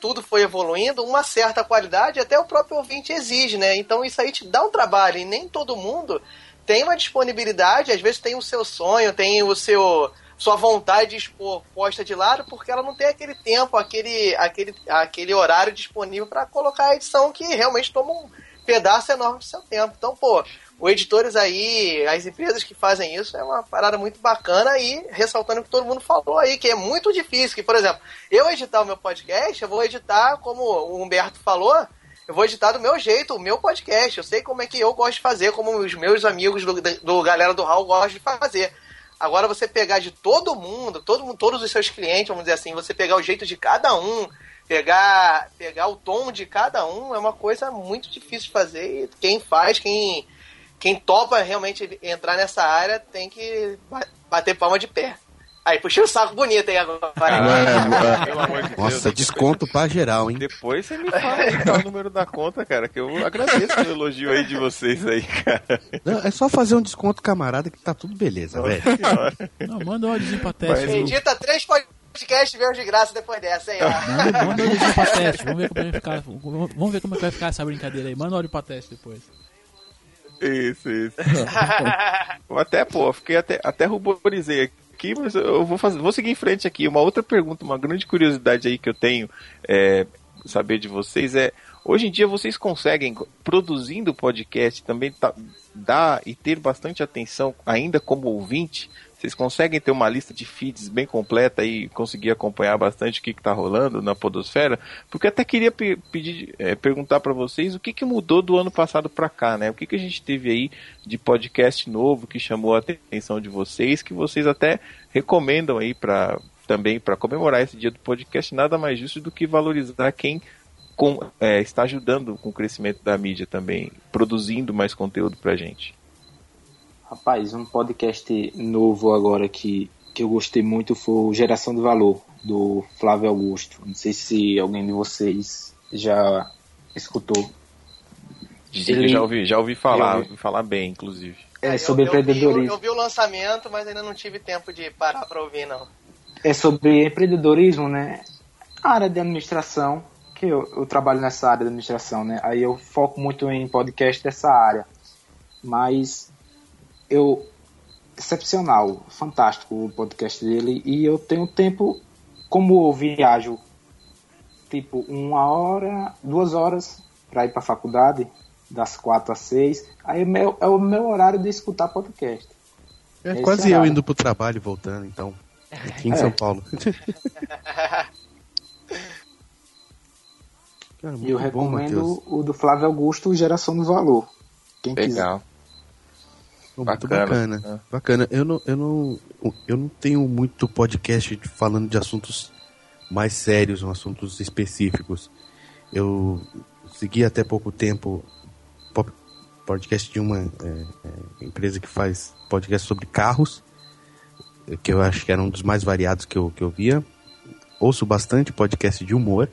tudo foi evoluindo, uma certa qualidade até o próprio ouvinte exige, né? Então isso aí te dá um trabalho, e nem todo mundo... tem uma disponibilidade, às vezes tem o seu sonho, tem o sua vontade de expor posta de lado, porque ela não tem aquele tempo, aquele horário disponível para colocar a edição, que realmente toma um pedaço enorme do seu tempo. Então, os editores aí, as empresas que fazem isso, é uma parada muito bacana, e ressaltando o que todo mundo falou aí, que é muito difícil, que, por exemplo, eu editar o meu podcast, eu vou editar, como o Humberto falou, eu vou editar do meu jeito, o meu podcast. Eu sei como é que eu gosto de fazer, como os meus amigos do Galera do Raul gostam de fazer. Agora, você pegar de todo mundo, todos os seus clientes, vamos dizer assim, você pegar o jeito de cada um, pegar o tom de cada um, é uma coisa muito difícil de fazer. E quem faz, quem topa realmente entrar nessa área, tem que bater palma de pé. Aí, puxei o saco bonito aí agora. Pelo amor de Deus. Nossa, desconto pra geral, hein? Depois você me fala que tá o número da conta, cara, que eu agradeço o elogio aí de vocês aí, cara. Não, é só fazer um desconto, camarada, que tá tudo beleza, velho. Não, manda um áudiozinho pra teste. Edita 3 podcasts meus de graça depois dessa aí, ó. Manda um áudiozinho pra teste, vamos ver como vai ficar essa brincadeira aí. Manda um áudio pra teste depois. Isso. Até ruborizei aqui, mas eu vou seguir em frente aqui. Uma outra pergunta, uma grande curiosidade aí que eu tenho, saber de vocês hoje em dia vocês conseguem, produzindo podcast, também dar e ter bastante atenção, ainda como ouvinte, vocês conseguem ter uma lista de feeds bem completa e conseguir acompanhar bastante o que está rolando na podosfera? Porque eu até queria perguntar para vocês o que mudou do ano passado para cá, né? O que a gente teve aí de podcast novo que chamou a atenção de vocês, que vocês até recomendam aí também para comemorar esse dia do podcast, nada mais justo do que valorizar quem está ajudando com o crescimento da mídia também, produzindo mais conteúdo pra gente. Rapaz, um podcast novo agora que eu gostei muito foi o Geração do Valor, do Flávio Augusto. Não sei se alguém de vocês já escutou. Ele... Já ouvi falar bem, inclusive. Sobre empreendedorismo. Eu vi o lançamento, mas ainda não tive tempo de parar pra ouvir, não. É sobre empreendedorismo, né? A área de administração, que eu trabalho nessa área de administração, né? Aí eu foco muito em podcast dessa área. Mas... excepcional, fantástico o podcast dele, e eu tenho tempo, como eu viajo tipo 1 hora, 2 horas para ir para a faculdade das 4 às 6, aí é o meu horário de escutar podcast. É quase horário. Eu indo pro trabalho e voltando, então, aqui em São Paulo. Cara, e eu recomendo, Matheus, o do Flávio Augusto, Geração do Valor, quem Legal. Quiser. Muito bacana. Eu não tenho muito podcast falando de assuntos mais sérios, assuntos específicos. Eu segui até pouco tempo podcast de uma empresa que faz podcast sobre carros, que eu acho que era um dos mais variados que eu via. Ouço bastante podcast de humor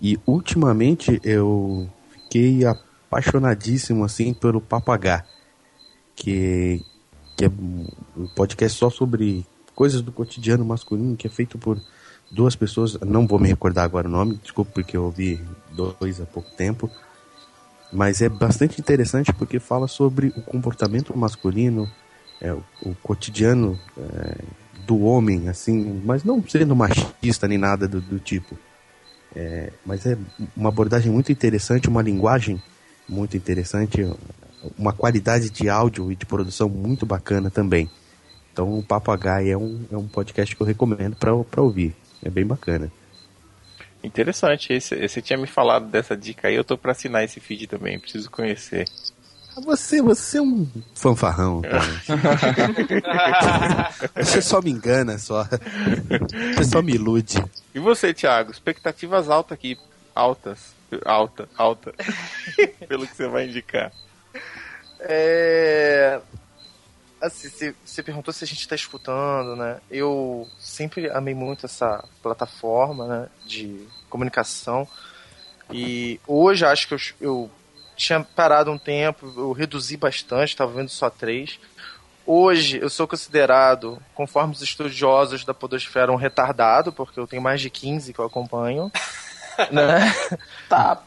e ultimamente eu fiquei apaixonadíssimo assim pelo Papagá, que é um podcast só sobre coisas do cotidiano masculino, que é feito por duas pessoas, não vou me recordar agora o nome, desculpa, porque eu ouvi dois há pouco tempo, mas é bastante interessante porque fala sobre o comportamento masculino, o cotidiano do homem, assim, mas não sendo machista nem nada do tipo. Mas é uma abordagem muito interessante, uma linguagem muito interessante, uma qualidade de áudio e de produção muito bacana também. Então o Papo H é um podcast que eu recomendo para ouvir. É bem bacana. Interessante. Você tinha me falado dessa dica aí. Eu tô para assinar esse feed também. Preciso conhecer. Você é um fanfarrão, cara. Você só me engana, só. Você só me ilude. E você, Thiago? Expectativas altas aqui. Alta. Pelo que você vai indicar. Assim, você perguntou se a gente está escutando, né? Eu sempre amei muito essa plataforma, né, de comunicação. E hoje acho que eu tinha parado um tempo, eu reduzi bastante, estava vendo só 3. Hoje eu sou considerado, conforme os estudiosos da Podosfera, um retardado, porque eu tenho mais de 15 que eu acompanho. Né? Tá.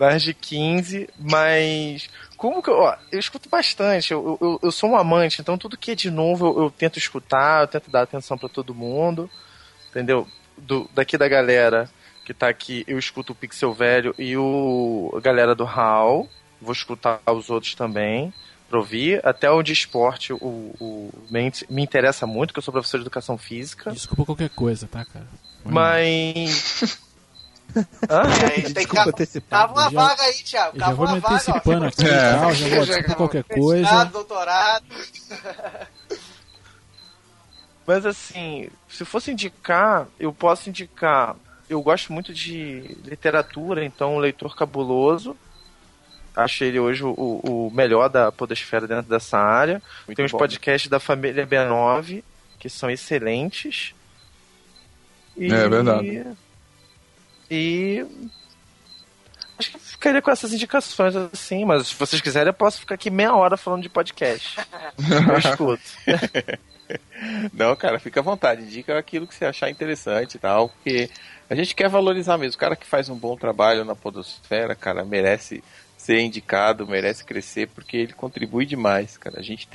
Mais de 15, mas... Como que eu escuto bastante, eu sou um amante, então tudo que é de novo eu tento escutar, eu tento dar atenção pra todo mundo, entendeu? Daqui da galera que tá aqui, eu escuto o Pixel Velho e a galera do Raul, vou escutar os outros também, pra ouvir, até o de esporte me interessa muito, porque eu sou professor de educação física. Desculpa qualquer coisa, tá, cara? Mas... Cava uma vaga aí, Thiago. Já vou me antecipando aqui, já vou desculpar qualquer coisa. Doutorado. Mas assim, se fosse indicar, eu posso indicar. Eu gosto muito de literatura, então o Leitor Cabuloso. Acho ele hoje o melhor da Podosfera dentro dessa área. Muito Tem os podcasts da família B9, que são excelentes. É verdade. E acho que eu ficaria com essas indicações assim, mas se vocês quiserem eu posso ficar aqui meia hora falando de podcast. Eu escuto. Não, cara, fica à vontade, indica aquilo que você achar interessante e tal, porque a gente quer valorizar mesmo. O cara que faz um bom trabalho na Podosfera, cara, merece ser indicado, merece crescer, porque ele contribui demais, cara. A gente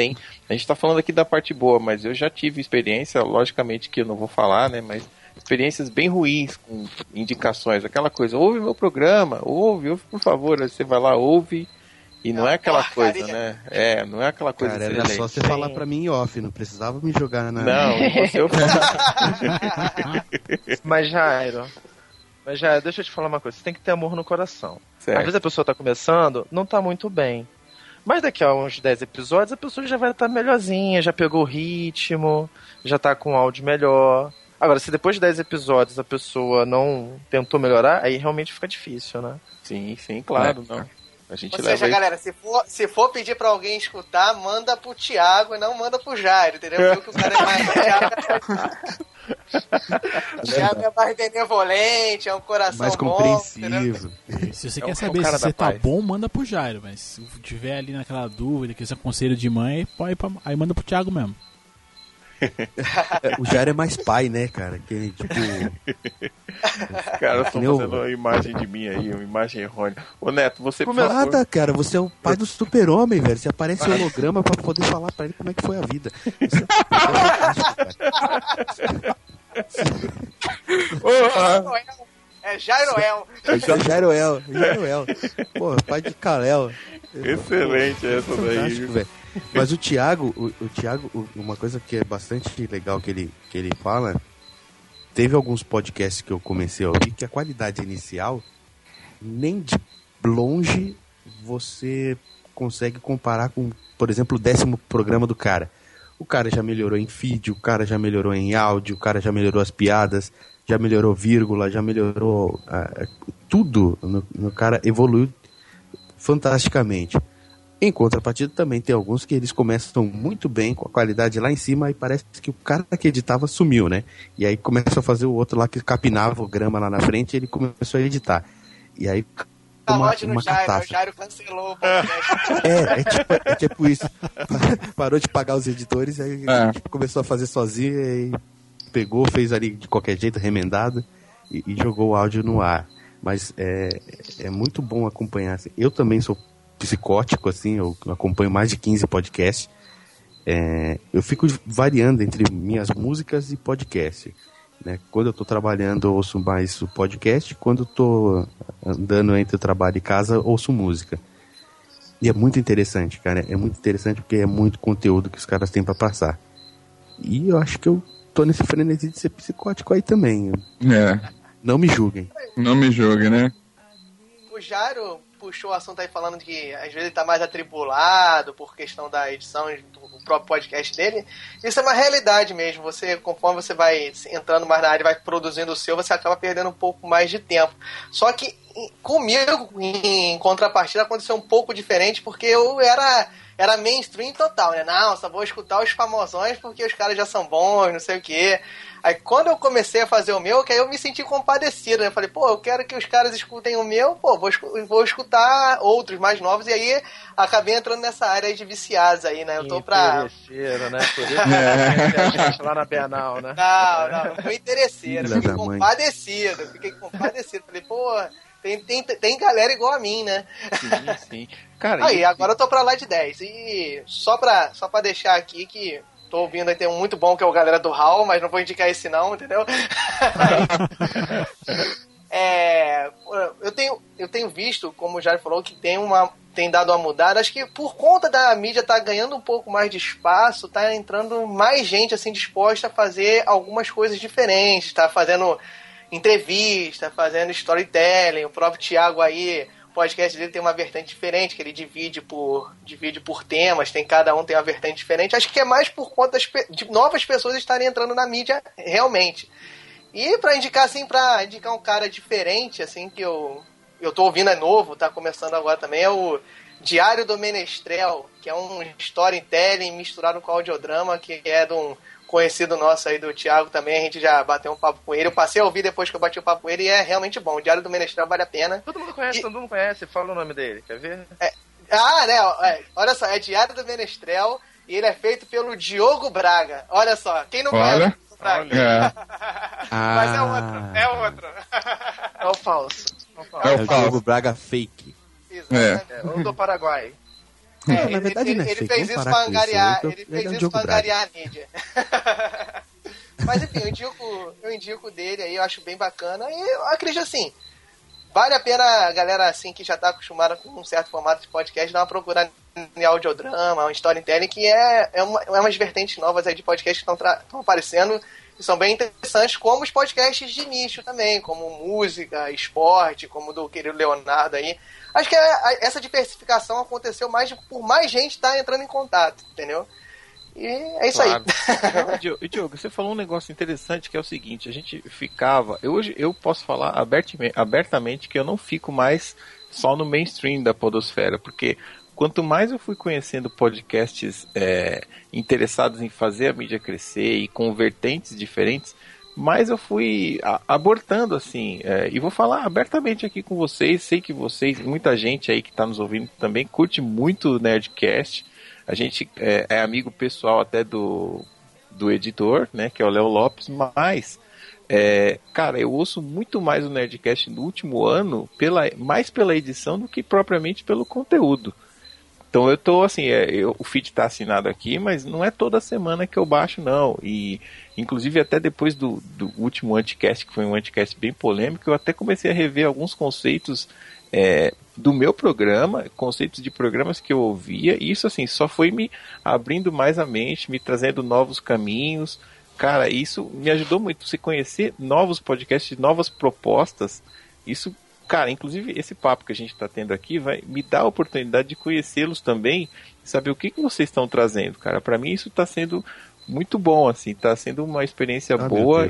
tá falando aqui da parte boa, mas eu já tive experiência, logicamente que eu não vou falar, né, mas experiências bem ruins com indicações, aquela coisa, ouve meu programa, ouve, por favor, você vai lá, ouve, e não é aquela coisa, né? Não é aquela coisa. Cara, era só você falar pra mim em off, não precisava me jogar na... Não, você... Mas, Jairo, deixa eu te falar uma coisa, você tem que ter amor no coração. Certo. Às vezes a pessoa tá começando, não tá muito bem, mas daqui a uns 10 episódios a pessoa já vai estar melhorzinha, já pegou o ritmo, já tá com áudio melhor. Agora, se depois de 10 episódios a pessoa não tentou melhorar, aí realmente fica difícil, né? Sim, claro. Não. A gente Ou seja, galera, se for pedir pra alguém escutar, manda pro Tiago e não manda pro Jairo, entendeu? Porque o cara é mais... Tiago é mais benevolente, é um coração mais compreensivo. Bom, se você quer saber se você tá bom, manda pro Jairo, mas se tiver ali naquela dúvida, que esse é conselho de mãe, aí manda pro Tiago mesmo. O Jairo é mais pai, né, cara? Que tipo... Cara, eu tô fazendo uma imagem de mim aí, uma imagem errônea. Ô, Neto, você... Nada, cara, você é o pai do super-homem, velho. Você aparece em holograma pra poder falar pra ele como é que foi a vida. Você... É Jairoel. Jairoel. Pô, pai de Kalel. Excelente essa daí, velho. Mas o Thiago, uma coisa que é bastante legal que ele fala, teve alguns podcasts que eu comecei a ouvir que a qualidade inicial, nem de longe você consegue comparar com, por exemplo, o 10º programa do cara. O cara já melhorou em feed, o cara já melhorou em áudio, o cara já melhorou as piadas, já melhorou vírgula, já melhorou tudo no cara evoluiu fantasticamente. Em contrapartida, também tem alguns que eles começam muito bem, com a qualidade lá em cima, e parece que o cara que editava sumiu, né? E aí começa a fazer o outro lá que capinava o grama lá na frente, e ele começou a editar. E aí... Uma Jairo, o Jairo cancelou o podcast. É tipo isso. Parou de pagar os editores, aí começou a fazer sozinho, e pegou, fez ali de qualquer jeito, remendado, e jogou o áudio no ar. Mas é muito bom acompanhar. Eu também sou psicótico, assim, eu acompanho mais de 15 podcasts. Eu fico variando entre minhas músicas e podcast, né? Quando eu tô trabalhando, eu ouço mais o podcast. Quando eu tô andando entre o trabalho e casa, eu ouço música. E é muito interessante, cara. É muito interessante porque é muito conteúdo que os caras têm pra passar. E eu acho que eu tô nesse frenesi de ser psicótico aí também. Não me julguem. Não me julguem, né? O Jairo puxou o assunto aí falando que às vezes ele tá mais atribulado por questão da edição do próprio podcast dele. Isso é uma realidade mesmo. Você, conforme você vai entrando mais na área, vai produzindo o seu, você acaba perdendo um pouco mais de tempo. Só que comigo, em contrapartida, aconteceu um pouco diferente, porque eu era mainstream total, né? Não, só vou escutar os famosões porque os caras já são bons, não sei o quê. Aí quando eu comecei a fazer o meu, que aí eu me senti compadecido, né? Eu falei, pô, eu quero que os caras escutem o meu, pô, vou escutar outros mais novos, e aí acabei entrando nessa área aí de viciados aí, né? Eu tô pra... Interesseiro, né? Por isso que lá na Bienal, né? Não, fui interesseiro, fiquei compadecido. Falei, pô, tem galera igual a mim, né? Sim. Cara, aí, agora eu tô pra lá de 10, e só pra deixar aqui que... Tô ouvindo aí, tem um muito bom que é o Galera do Raul, mas não vou indicar esse não, entendeu? Eu tenho visto, como o Jairo falou, que tem dado uma mudada. Acho que por conta da mídia tá ganhando um pouco mais de espaço, tá entrando mais gente assim disposta a fazer algumas coisas diferentes, tá fazendo entrevista, fazendo storytelling. O próprio Tiago aí, o podcast dele tem uma vertente diferente, que ele divide por temas, cada um tem uma vertente diferente. Acho que é mais por conta de novas pessoas estarem entrando na mídia realmente. E pra indicar um cara diferente, assim, que eu tô ouvindo, é novo, tá começando agora também, é o Diário do Menestrel, que é um storytelling misturado com audiodrama, que é de um conhecido nosso aí, do Thiago também. A gente já bateu um papo com ele, eu passei a ouvir depois que eu bati o papo com ele, e é realmente bom. O Diário do Menestrel vale a pena. Todo mundo conhece, fala o nome dele, quer ver? Olha só, é Diário do Menestrel, e ele é feito pelo Diogo Braga, olha só, quem não conhece o Diogo Braga? Mas é outro. É o falso. É o Diogo Braga fake. Exatamente, ou do Paraguai. Na verdade, ele fez isso pra angariar a mídia. Mas enfim, eu indico dele aí, eu acho bem bacana. E eu acredito assim, vale a pena a galera assim que já tá acostumada com um certo formato de podcast dar uma procurada em audiodrama, um storytelling, que é umas vertentes novas aí de podcast que estão aparecendo, que são bem interessantes, como os podcasts de nicho também, como música, esporte, como do querido Leonardo aí. Acho que essa diversificação aconteceu mais por mais gente estar entrando em contato, entendeu? E é isso aí. Diogo, você falou um negócio interessante, que é o seguinte: a gente ficava... Hoje eu posso falar abertamente que eu não fico mais só no mainstream da podosfera, porque quanto mais eu fui conhecendo podcasts interessados em fazer a mídia crescer e com vertentes diferentes, mas eu fui abortando, assim, e vou falar abertamente aqui com vocês. Sei que vocês, muita gente aí que está nos ouvindo também, curte muito o Nerdcast. A gente é amigo pessoal até do editor, né, que é o Léo Lopes, mas, cara, eu ouço muito mais o Nerdcast no último ano, mais pela edição do que propriamente pelo conteúdo. Então eu tô assim, o feed tá assinado aqui, mas não é toda semana que eu baixo, não. E inclusive até depois do último Anticast, que foi um Anticast bem polêmico, eu até comecei a rever alguns conceitos do meu programa, conceitos de programas que eu ouvia, e isso assim, só foi me abrindo mais a mente, me trazendo novos caminhos. Cara, isso me ajudou muito, você conhecer novos podcasts, novas propostas, isso... Cara, inclusive esse papo que a gente está tendo aqui vai me dar a oportunidade de conhecê-los também, saber o que vocês estão trazendo, cara. Para mim isso está sendo muito bom, assim, está sendo uma experiência boa.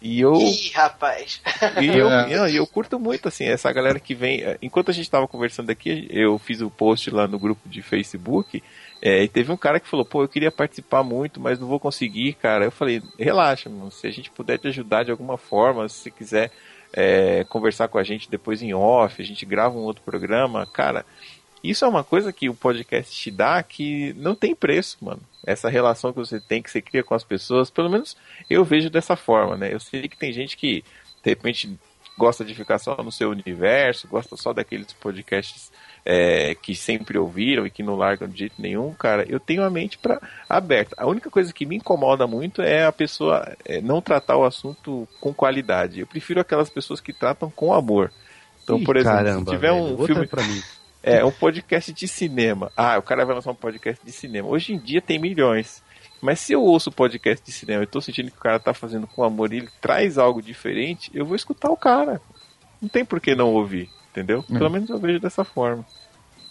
E eu... Ih, rapaz! E eu curto muito, assim, essa galera que vem... Enquanto a gente tava conversando aqui, eu fiz um post lá no grupo de Facebook, e teve um cara que falou, pô, eu queria participar muito, mas não vou conseguir, cara. Eu falei, relaxa, mano, se a gente puder te ajudar de alguma forma, se quiser conversar com a gente depois em off, a gente grava um outro programa, cara... Isso é uma coisa que o podcast te dá que não tem preço, mano. Essa relação que você tem, que você cria com as pessoas, pelo menos eu vejo dessa forma, né? Eu sei que tem gente que, de repente, gosta de ficar só no seu universo, gosta só daqueles podcasts que sempre ouviram e que não largam de jeito nenhum. Cara, eu tenho a mente aberta. A única coisa que me incomoda muito é a pessoa não tratar o assunto com qualidade. Eu prefiro aquelas pessoas que tratam com amor. Então, por exemplo, se tiver um filme... pra mim. É, um podcast de cinema. Ah, o cara vai lançar um podcast de cinema. Hoje em dia tem milhões. Mas se eu ouço podcast de cinema e tô sentindo que o cara tá fazendo com amor e ele traz algo diferente, eu vou escutar o cara. Não tem por que não ouvir, entendeu? Pelo menos eu vejo dessa forma.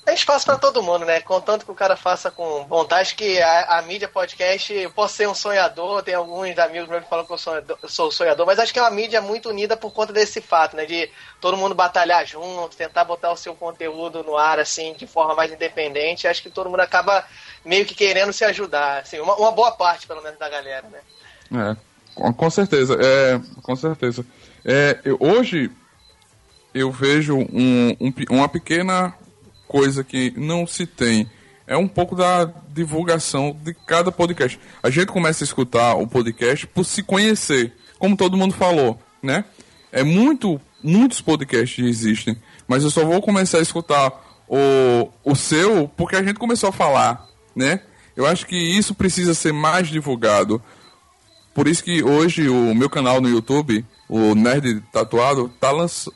Tem espaço pra todo mundo, né? Contanto que o cara faça com vontade, que a mídia podcast... Eu posso ser um sonhador, tem alguns amigos meus que falam que eu sou sonhador, mas acho que é uma mídia muito unida por conta desse fato, né? De todo mundo batalhar junto, tentar botar o seu conteúdo no ar, assim, de forma mais independente. Acho que todo mundo acaba meio que querendo se ajudar, assim, uma boa parte, pelo menos, da galera, né? Com certeza. Hoje, eu vejo uma pequena... coisa que não se tem é um pouco da divulgação de cada podcast. A gente começa a escutar o podcast por se conhecer, como todo mundo falou, né? Muitos podcasts existem, mas eu só vou começar a escutar o seu porque a gente começou a falar, né? Eu acho que isso precisa ser mais divulgado. Por isso que hoje o meu canal no YouTube, o Nerd Tatuado,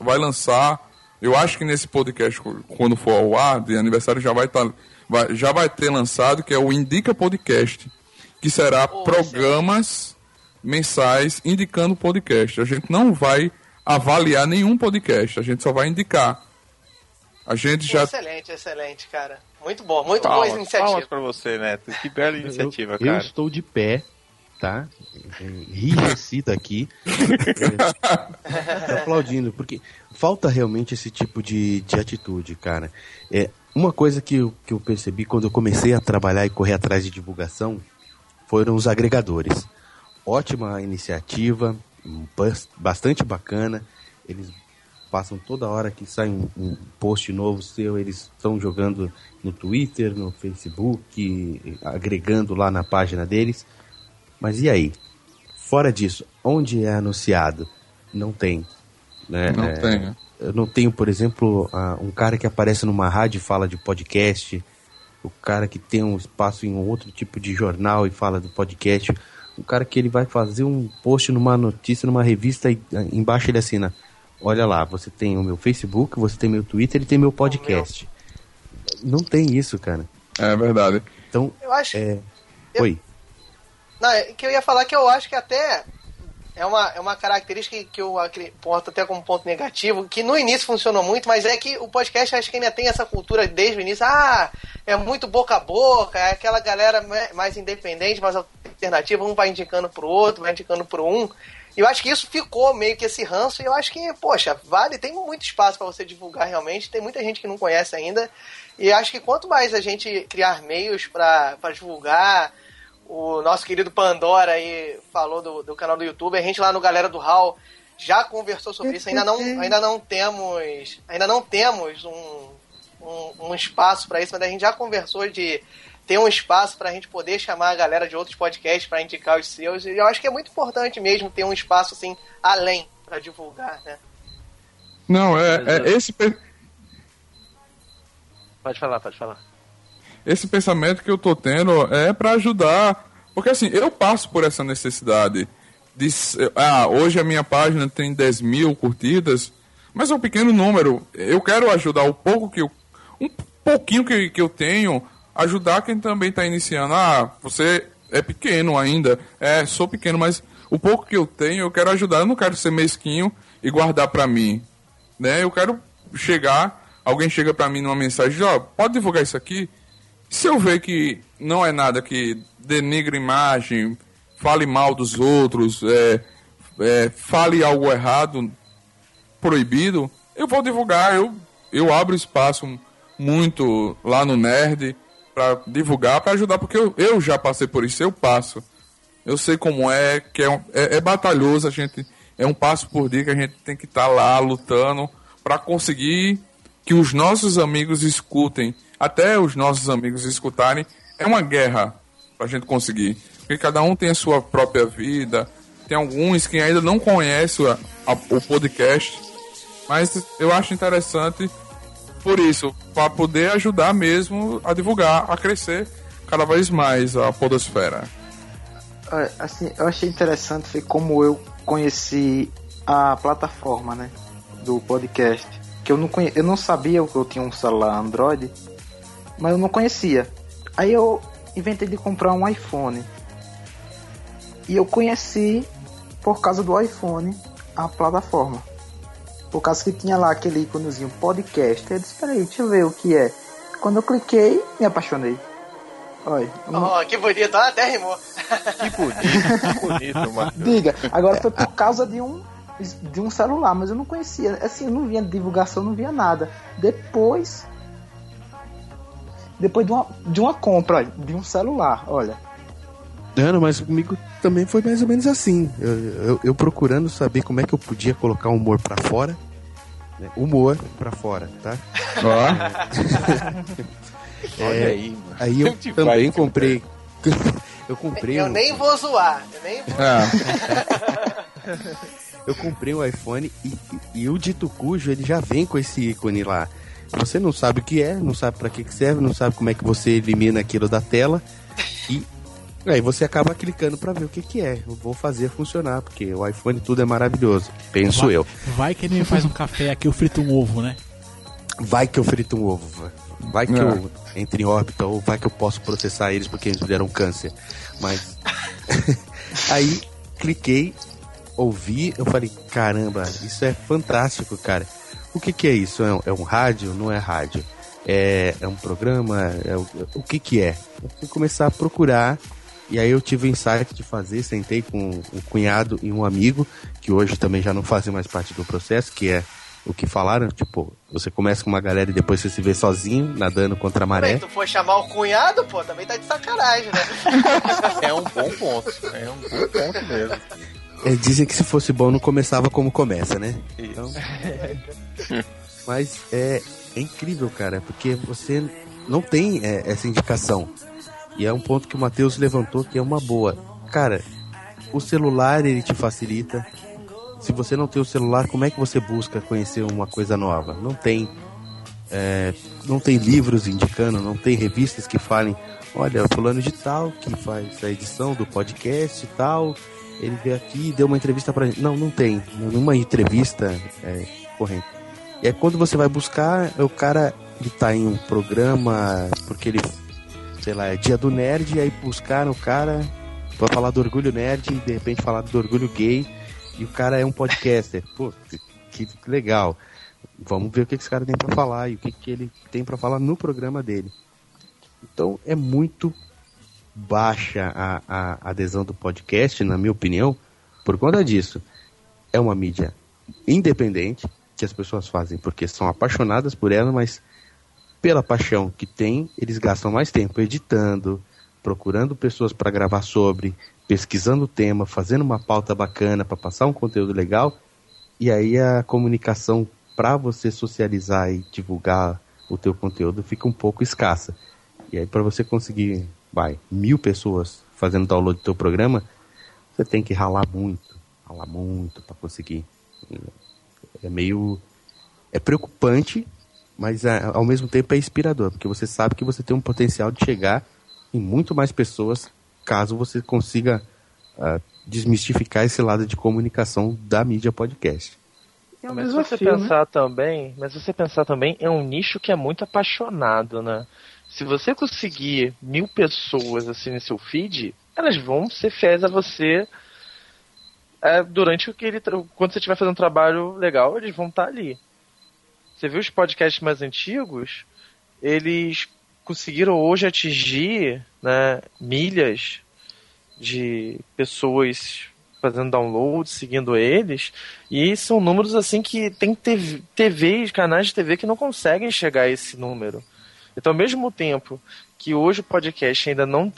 vai lançar... Eu acho que nesse podcast, quando for ao ar, de aniversário, já vai ter lançado, que é o Indica Podcast, que será programas mensais indicando podcast. A gente não vai avaliar nenhum podcast, a gente só vai indicar. A gente já... Excelente, cara. Muito bom, muito boa iniciativa. Palmas pra você, Neto. Que bela iniciativa, cara. Eu estou de pé, tá? Enrijecido aqui. Aplaudindo, porque... Falta realmente esse tipo de atitude, cara. Uma coisa que eu percebi quando eu comecei a trabalhar e correr atrás de divulgação foram os agregadores. Ótima iniciativa, bastante bacana. Eles passam toda hora que sai um post novo seu, eles estão jogando no Twitter, no Facebook, agregando lá na página deles. Mas e aí? Fora disso, onde é anunciado? Não tem. Eu não tenho, por exemplo, um cara que aparece numa rádio e fala de podcast, o cara que tem um espaço em outro tipo de jornal e fala do podcast, o cara que ele vai fazer um post numa notícia, numa revista e embaixo ele assina, olha lá, você tem o meu Facebook, você tem meu Twitter, ele tem meu podcast. Não tem isso, cara. É verdade. Então, eu acho... Oi. Não, que eu ia falar que eu acho que até... É uma característica que eu aponto até como ponto negativo, que no início funcionou muito, mas é que o podcast acho que ainda tem essa cultura desde o início. É muito boca a boca, é aquela galera mais independente, mais alternativa, um vai indicando pro outro, vai indicando pro um. E eu acho que isso ficou meio que esse ranço, e eu acho que, poxa, vale, tem muito espaço para você divulgar realmente, tem muita gente que não conhece ainda, e acho que quanto mais a gente criar meios para divulgar. O nosso querido Pandora aí falou do canal do YouTube. A gente lá no Galera do Raul já conversou sobre isso. Ainda não temos um espaço para isso, mas a gente já conversou de ter um espaço para a gente poder chamar a galera de outros podcasts para indicar os seus. E eu acho que é muito importante mesmo ter um espaço assim além para divulgar, né? Não, esse... Pode falar. Esse pensamento que eu tô tendo é para ajudar, porque assim, eu passo por essa necessidade de, hoje a minha página tem 10 mil curtidas, mas é um pequeno número, eu quero ajudar o pouco que eu tenho, ajudar quem também está iniciando. Você é pequeno ainda, sou pequeno, mas o pouco que eu tenho eu quero ajudar, eu não quero ser mesquinho e guardar para mim, né? Eu quero alguém chega para mim numa mensagem, pode divulgar isso aqui? Se eu ver que não é nada que denigre imagem, fale mal dos outros, fale algo errado, proibido, eu vou divulgar, eu abro espaço muito lá no Nerd para divulgar, para ajudar, porque eu já passei por isso, eu passo. Eu sei como é, que é batalhoso, a gente é um passo por dia que a gente tem que estar lá lutando para conseguir que os nossos amigos escutem. Até os nossos amigos escutarem, é uma guerra para a gente conseguir. Porque cada um tem a sua própria vida, tem alguns que ainda não conhecem o podcast, mas eu acho interessante por isso, para poder ajudar mesmo a divulgar, a crescer cada vez mais a Podosfera. Assim, eu achei interessante foi como eu conheci a plataforma, né, do podcast, que eu não sabia que eu tinha um celular Android, mas eu não conhecia. Aí eu inventei de comprar um iPhone e eu conheci por causa do iPhone a plataforma, por causa que tinha lá aquele íconezinho podcast. Eu disse, peraí, deixa eu ver o que é. Quando eu cliquei, me apaixonei. Olha, que bonito, até rimou. Que bonito, mano. Diga, agora foi por causa de um celular, mas eu não conhecia, assim, eu não via divulgação, não via nada. Depois de uma compra de um celular, olha. Não, mas comigo também foi mais ou menos assim. Eu procurando saber como é que eu podia colocar o humor pra fora. Humor pra fora, tá? Ó. Olha aí, mano. Aí eu também comprei. Eu nem vou zoar. Eu comprei o iPhone e o dito cujo, ele já vem com esse ícone lá. Você não sabe o que é, não sabe pra que serve, não sabe como é que você elimina aquilo da tela. E aí você acaba clicando pra ver o que é. Eu vou fazer funcionar, porque o iPhone tudo é maravilhoso. Penso eu. Vai que ele me faz um café aqui, eu frito um ovo, né? Vai que eu frito um ovo, vai que eu entre em órbita, ou vai que eu posso processar eles porque eles me deram câncer. Mas aí cliquei, ouvi, eu falei, caramba, isso é fantástico, cara. O que é isso? É um rádio? Não é rádio? É um programa? O que é? Eu fui começar a procurar, e aí eu tive o insight de fazer, sentei com um cunhado e um amigo, que hoje também já não fazem mais parte do processo, que é o que falaram, tipo, você começa com uma galera e depois você se vê sozinho, nadando contra a maré. Se tu for chamar o cunhado, pô, também tá de sacanagem, né? É um bom ponto mesmo. Dizem que se fosse bom não começava como começa, né? Então... Mas é incrível, cara, porque você não tem essa indicação. E é um ponto que o Matheus levantou que é uma boa. Cara, o celular, ele te facilita. Se você não tem o celular, como é que você busca conhecer uma coisa nova? Não tem livros indicando, não tem revistas que falem, olha, fulano de tal, que faz a edição do podcast e tal, ele veio aqui e deu uma entrevista pra gente. Não tem nenhuma entrevista corrente. E aí quando você vai buscar, o cara, ele tá em um programa, porque ele, sei lá, é Dia do Nerd, e aí buscaram o cara pra falar do orgulho nerd, e de repente falar do orgulho gay, e o cara é um podcaster. Pô, que legal. Vamos ver o que esse cara tem pra falar e o que ele tem pra falar no programa dele. Então é muito baixa a adesão do podcast, na minha opinião, por conta disso. É uma mídia independente, que as pessoas fazem porque são apaixonadas por ela, mas pela paixão que tem, eles gastam mais tempo editando, procurando pessoas pra gravar sobre, pesquisando o tema, fazendo uma pauta bacana para passar um conteúdo legal, e aí a comunicação para você socializar e divulgar o teu conteúdo fica um pouco escassa. E aí para você conseguir 1.000 pessoas fazendo download do teu programa, você tem que ralar muito para conseguir. É preocupante, mas ao mesmo tempo é inspirador, porque você sabe que você tem um potencial de chegar em muito mais pessoas caso você consiga desmistificar esse lado de comunicação da mídia podcast. Mas você pensar também, é um nicho que é muito apaixonado, né? Se você conseguir 1.000 pessoas assim no seu feed, elas vão ser fiéis a você durante quando você estiver fazendo um trabalho legal, eles vão estar ali. Você viu os podcasts mais antigos, eles conseguiram hoje atingir, né, milhas de pessoas fazendo download, seguindo eles, e são números assim que tem TVs, canais de TV que não conseguem chegar a esse número. Então, ao mesmo tempo que hoje o podcast ainda não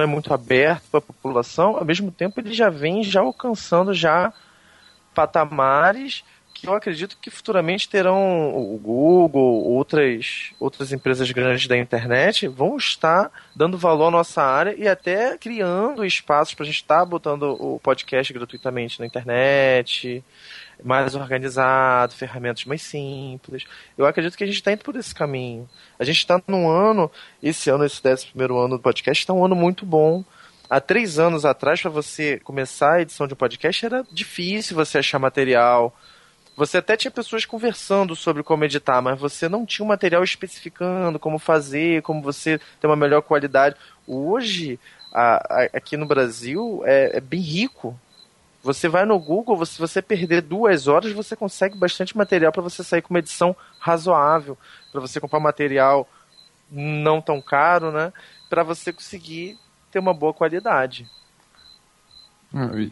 é muito aberto para a população, ao mesmo tempo ele já vem alcançando patamares que eu acredito que futuramente terão o Google, outras empresas grandes da internet vão estar dando valor à nossa área e até criando espaços para a gente estar botando o podcast gratuitamente na internet, mais organizado, ferramentas mais simples. Eu acredito que a gente está indo por esse caminho. A gente está num ano, esse 11º ano do podcast, está um ano muito bom. Há 3 anos atrás, para você começar a edição de um podcast, era difícil você achar material. Você até tinha pessoas conversando sobre como editar, mas você não tinha um material especificando como fazer, como você ter uma melhor qualidade. Hoje, aqui no Brasil, é bem rico. Você vai no Google, se você perder 2 horas, você consegue bastante material para você sair com uma edição razoável, para você comprar material não tão caro, né? Para você conseguir ter uma boa qualidade.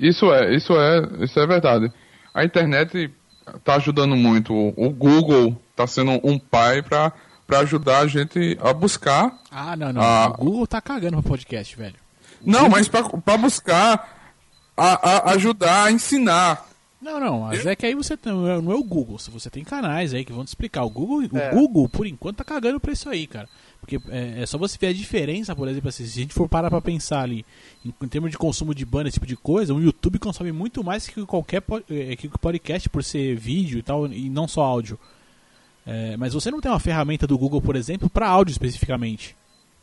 Isso é verdade. A internet está ajudando muito. O Google está sendo um pai para ajudar a gente a buscar. Ah, não. O Google está cagando para podcast, velho. Não, mas para buscar... A ajudar a ensinar. Não, mas é que aí você não é o Google, você tem canais aí que vão te explicar. O Google, por enquanto, tá cagando pra isso aí, cara. Porque é só você ver a diferença, por exemplo, assim, se a gente for parar pra pensar ali, em termos de consumo de banda, esse tipo de coisa, o YouTube consome muito mais que qualquer podcast, por ser vídeo e tal, e não só áudio. Mas você não tem uma ferramenta do Google, por exemplo, pra áudio especificamente.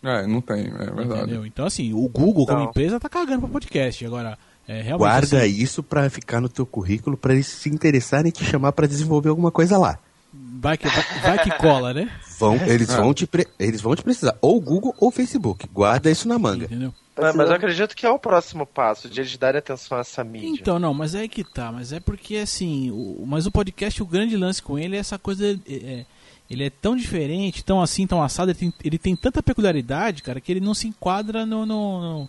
Não tem, é verdade. Entendeu? Então, assim, o Google, como empresa, tá cagando pra podcast. Agora... guarda assim, isso pra ficar no teu currículo, pra eles se interessarem e te chamar pra desenvolver alguma coisa lá. Vai que cola, né? Eles vão te precisar, ou Google ou Facebook. Guarda isso na manga. Entendeu? Mas eu acredito que é o próximo passo, de eles darem atenção a essa mídia. Então, não, mas é aí que tá. Mas é porque, assim, mas o podcast, o grande lance com ele é essa coisa... ele é tão diferente, tão assim, tão assado, ele tem tanta peculiaridade, cara, que ele não se enquadra no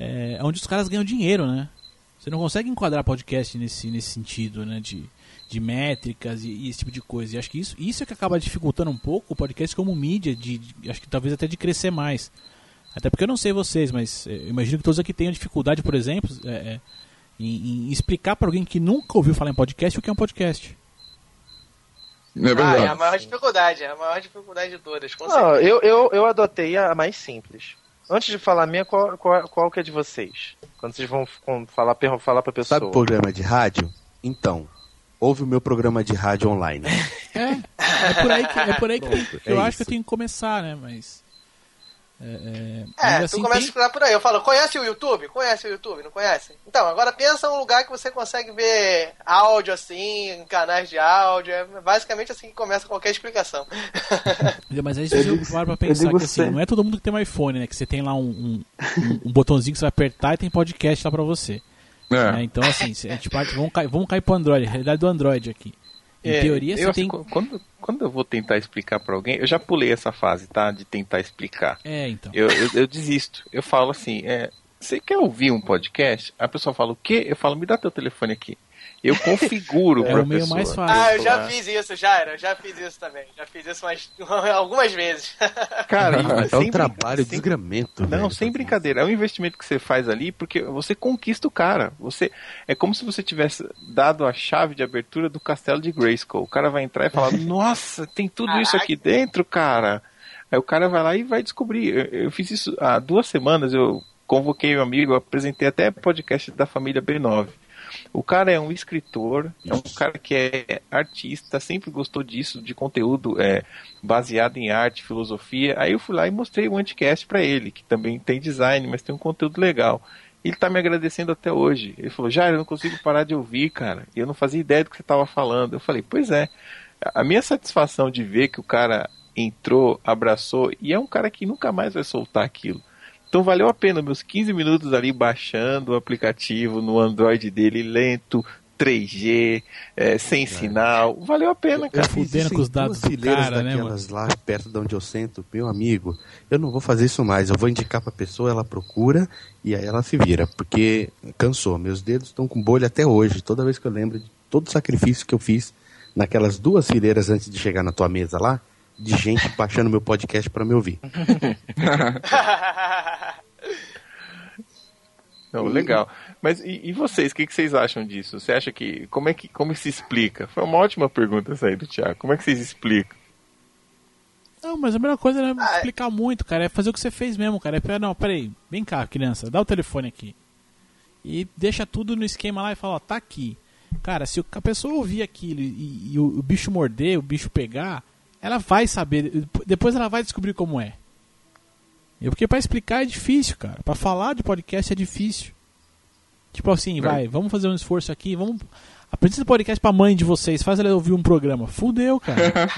é onde os caras ganham dinheiro, né? Você não consegue enquadrar podcast nesse sentido, né? De métricas e esse tipo de coisa. E acho que isso é que acaba dificultando um pouco o podcast como mídia, acho que talvez até de crescer mais. Até porque eu não sei vocês, mas eu imagino que todos aqui tenham dificuldade, por exemplo, em explicar para alguém que nunca ouviu falar em podcast o que é um podcast. É a maior dificuldade, de todas. Eu adotei a mais simples. Antes de falar a minha, qual que é de vocês? Quando vocês vão falar pra pessoa. Sabe programa de rádio? Então, ouve o meu programa de rádio online. É por aí que eu acho que eu tenho que começar, né? Mas... tu começa a escutar por aí. Eu falo, conhece o YouTube? Não conhece? Então, agora pensa um lugar que você consegue ver áudio assim, canais de áudio. É basicamente assim que começa qualquer explicação. Mas aí eu paro pra pensar que assim, não é todo mundo que tem um iPhone, né? Que você tem lá um botãozinho que você vai apertar e tem podcast lá pra você. Então, assim, a gente parte, vamos cair pro Android, a realidade do Android aqui. Em teoria, você tem... Quando eu vou tentar explicar pra alguém... Eu já pulei essa fase, tá? De tentar explicar. Então. Eu desisto. Eu falo assim... você quer ouvir um podcast? A pessoa fala, o quê? Eu falo, me dá teu telefone aqui. Eu configuro pra pessoa. É o meio mais fácil. Eu já fiz isso, Jairo. Eu já fiz isso também. Já fiz isso algumas vezes. Cara, é um trabalho de desgramento. Não, sem brincadeira. É um investimento que você faz ali, porque você conquista o cara. É como se você tivesse dado a chave de abertura do castelo de Grayskull. O cara vai entrar e falar, nossa, tem tudo isso aqui dentro, cara. Aí o cara vai lá e vai descobrir. Eu fiz isso há 2 semanas, eu convoquei meu amigo, eu apresentei até podcast da família B9. O cara é um escritor, é um cara que é artista, sempre gostou disso, de conteúdo baseado em arte, filosofia. Aí eu fui lá e mostrei o Anticast pra ele, que também tem design, mas tem um conteúdo legal. Ele tá me agradecendo até hoje. Ele falou, Jairo, eu não consigo parar de ouvir, cara. E eu não fazia ideia do que você tava falando. Eu falei, pois é. A minha satisfação de ver que o cara entrou, abraçou, e é um cara que nunca mais vai soltar aquilo. Então valeu a pena meus 15 minutos ali baixando o aplicativo no Android dele, lento, 3G, sem sinal. Valeu a pena, cara. Eu fiz isso com os dados do cara, né, mano? Lá perto de onde eu sento, meu amigo, eu não vou fazer isso mais. Eu vou indicar pra pessoa, ela procura e aí ela se vira, porque cansou. Meus dedos estão com bolha até hoje. Toda vez que eu lembro de todo o sacrifício que eu fiz naquelas 2 fileiras antes de chegar na tua mesa lá, de gente baixando meu podcast pra me ouvir. Não, legal. Mas e vocês, o que vocês acham disso? Você acha que... Como se explica? Foi uma ótima pergunta essa aí do Thiago. Como é que vocês explicam? Não, mas a melhor coisa não é explicar muito, cara. É fazer o que você fez mesmo, cara. É, não, peraí. Vem cá, criança. Dá o telefone aqui. E deixa tudo no esquema lá e fala, ó, tá aqui. Cara, se a pessoa ouvir aquilo e o bicho morder, o bicho pegar, ela vai saber. Depois ela vai descobrir como é. Porque pra explicar é difícil, cara. Pra falar de podcast é difícil. Tipo assim, vai, vamos fazer um esforço aqui, vamos... Apresenta o podcast pra mãe de vocês, faz ela ouvir um programa. Fudeu, cara.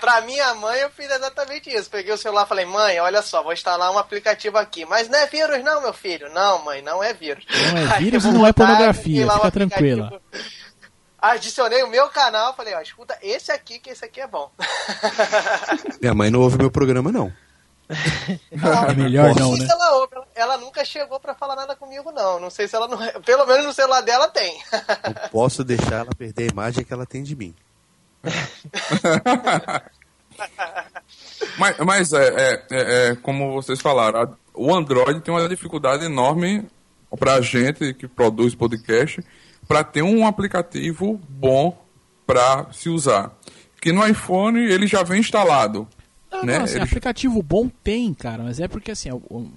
Pra minha mãe eu fiz exatamente isso. Peguei o celular e falei, mãe, olha só, vou instalar um aplicativo aqui. Mas não é vírus não, meu filho. Não, mãe, não é vírus. Não é vírus e não é pornografia, fica tranquila. Adicionei o meu canal, falei, ó, escuta esse aqui, que esse aqui é bom. Minha mãe não ouve meu programa, não. É melhor não, né? Ela nunca chegou pra falar nada comigo, não. Não sei se ela não... Pelo menos no celular dela tem. Eu posso deixar ela perder a imagem que ela tem de mim. Como vocês falaram, o Android tem uma dificuldade enorme pra gente que produz podcast pra ter um aplicativo bom pra se usar. Que no iPhone ele já vem instalado. Não, né? Assim, aplicativo bom tem, cara, mas é porque assim, o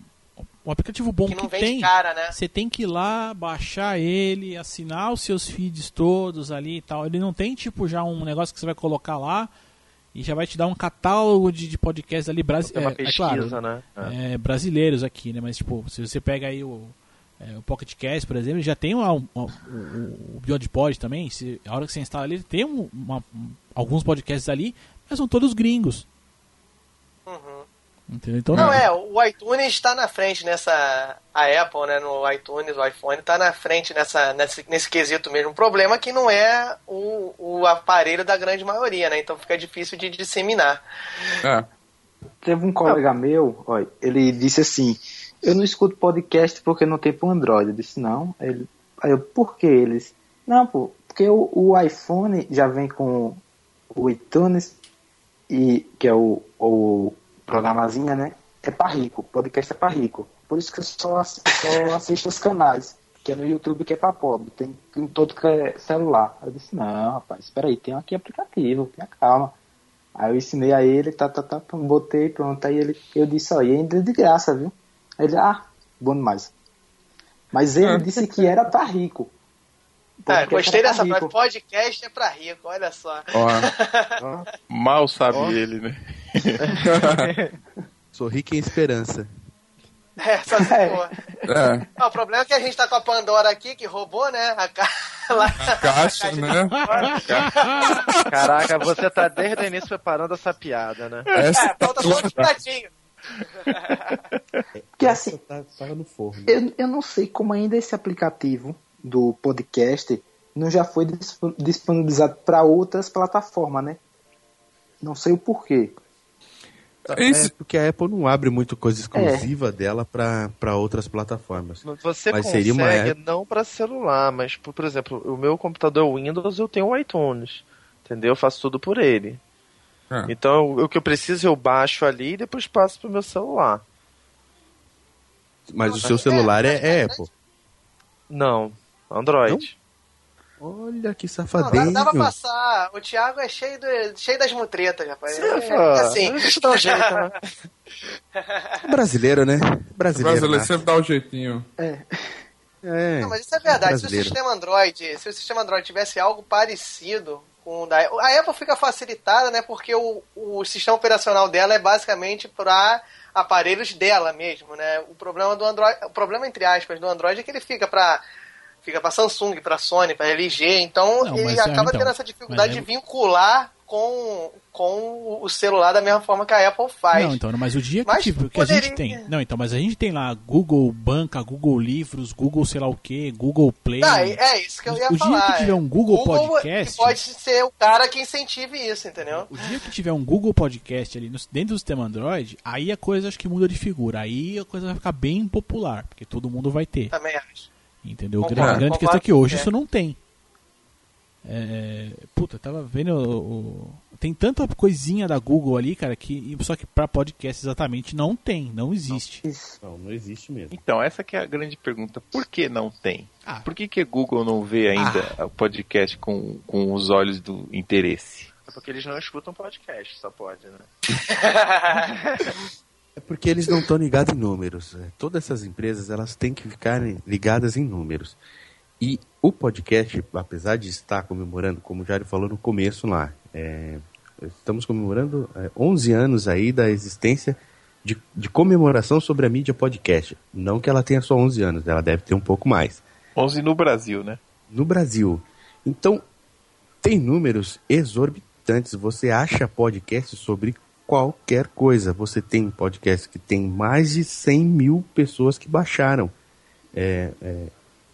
aplicativo bom que tem, você, né, tem que ir lá, baixar ele, assinar os seus feeds todos ali e tal. Ele não tem tipo já um negócio que você vai colocar lá e já vai te dar um catálogo de podcasts ali brasileiros aqui, né? Mas tipo, se você pega aí o Pocket Cast, por exemplo, ele já tem lá o Beyond Pod também. A hora que você instala ali, ele tem alguns podcasts ali, mas são todos gringos. Então, o iTunes está na frente nessa... A Apple, né, no iTunes, o iPhone, está na frente nesse quesito mesmo. O problema é que não é o aparelho da grande maioria, né? Então fica difícil de disseminar. Teve um colega meu, ó, ele disse assim, eu não escuto podcast porque não tem pro Android. Eu disse, não. Aí eu, por que eles? Não, pô, porque o iPhone já vem com o iTunes, que é o programazinha, né? É pra rico, podcast é pra rico. Por isso que eu só assisto os canais, que é no YouTube, que é pra pobre, tem em todo que é celular. Eu disse, não, rapaz, espera aí, tem aqui aplicativo, tenha calma. Aí eu ensinei a ele, botei, pronto, aí eu disse, ó, e ainda é de graça, viu? Aí ele, bom demais. Mas ele disse que era pra rico. Gostei dessa frase, podcast é pra rico, olha só. Mal sabe ele, né? Sorri quem esperança. O problema é que a gente tá com a Pandora aqui, que roubou, né? A caixa, né? Caraca, você tá desde o início preparando essa piada, né? Falta só um picadinho. Porque assim, tá no forno. Eu não sei como ainda esse aplicativo do podcast não já foi disponibilizado para outras plataformas, né? Não sei o porquê. É porque a Apple não abre muito coisa exclusiva dela para outras plataformas. Você mas consegue, seria não para celular, mas, por exemplo, o meu computador Windows, eu tenho o iTunes, entendeu? Eu faço tudo por ele. Então, o que eu preciso, eu baixo ali e depois passo pro meu celular. Mas o seu celular é Apple? Não, Android. Não? Olha que safadinho. Não, dá pra passar. O Thiago é cheio das mutretas, rapaz. Assim. Deixa eu dar um jeito, né? Brasileiro, né? Brasileiro sempre dá um jeitinho. Não, mas isso é verdade. Se o sistema Android tivesse algo parecido com o da Apple... A Apple fica facilitada, né? Porque o sistema operacional dela é basicamente pra aparelhos dela mesmo, né? O problema do Android... O problema, entre aspas, do Android é que ele fica pra Samsung, pra Sony, pra LG, então ele acaba tendo essa dificuldade de vincular com o celular da mesma forma que a Apple faz. Não, então, mas o dia que, tipo, que a gente tem... Não, então, mas a gente tem lá Google Banca, Google Livros, Google sei lá o quê, Google Play... Tá, é isso que eu ia falar. O dia que tiver um Google Podcast... Que pode ser o cara que incentive isso, entendeu? O dia que tiver um Google Podcast ali dentro do sistema Android, aí a coisa acho que muda de figura. Aí a coisa vai ficar bem popular, porque todo mundo vai ter. Também acho. Entendeu? A grande questão é que hoje isso não tem. Puta, eu tava vendo tem tanta coisinha da Google ali, cara, que só que pra podcast exatamente não tem, não existe. Não existe mesmo. Então, essa que é a grande pergunta, por que não tem? Por que Google não vê ainda o podcast com os olhos do interesse? É porque eles não escutam podcast, só pode, né? É porque eles não estão ligados em números. Todas essas empresas, elas têm que ficar ligadas em números. E o podcast, apesar de estar comemorando, como o Jairo falou no começo lá, estamos comemorando 11 anos aí da existência de comemoração sobre a mídia podcast. Não que ela tenha só 11 anos, ela deve ter um pouco mais. 11 no Brasil, né? No Brasil. Então, tem números exorbitantes. Você acha podcast sobre qualquer coisa. Você tem podcast que tem mais de 100 mil pessoas que baixaram.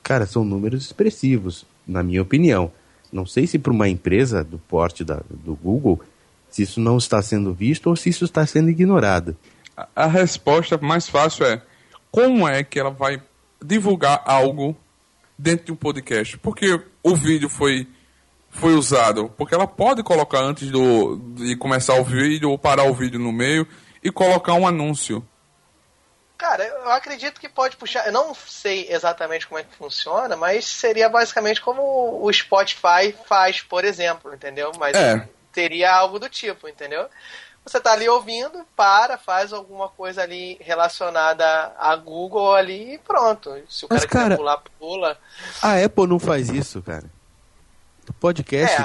Cara, são números expressivos, na minha opinião. Não sei se para uma empresa do porte do Google, se isso não está sendo visto ou se isso está sendo ignorado. A resposta mais fácil é, como é que ela vai divulgar algo dentro de um podcast? Porque o vídeo foi usado? Porque ela pode colocar antes de começar o vídeo ou parar o vídeo no meio e colocar um anúncio. Cara, eu acredito que pode puxar... Eu não sei exatamente como é que funciona, mas seria basicamente como o Spotify faz, por exemplo, entendeu? Mas teria algo do tipo, entendeu? Você tá ali ouvindo, faz alguma coisa ali relacionada a Google ali e pronto. Se o cara quiser pular, pula. A Apple não faz isso, cara. O podcast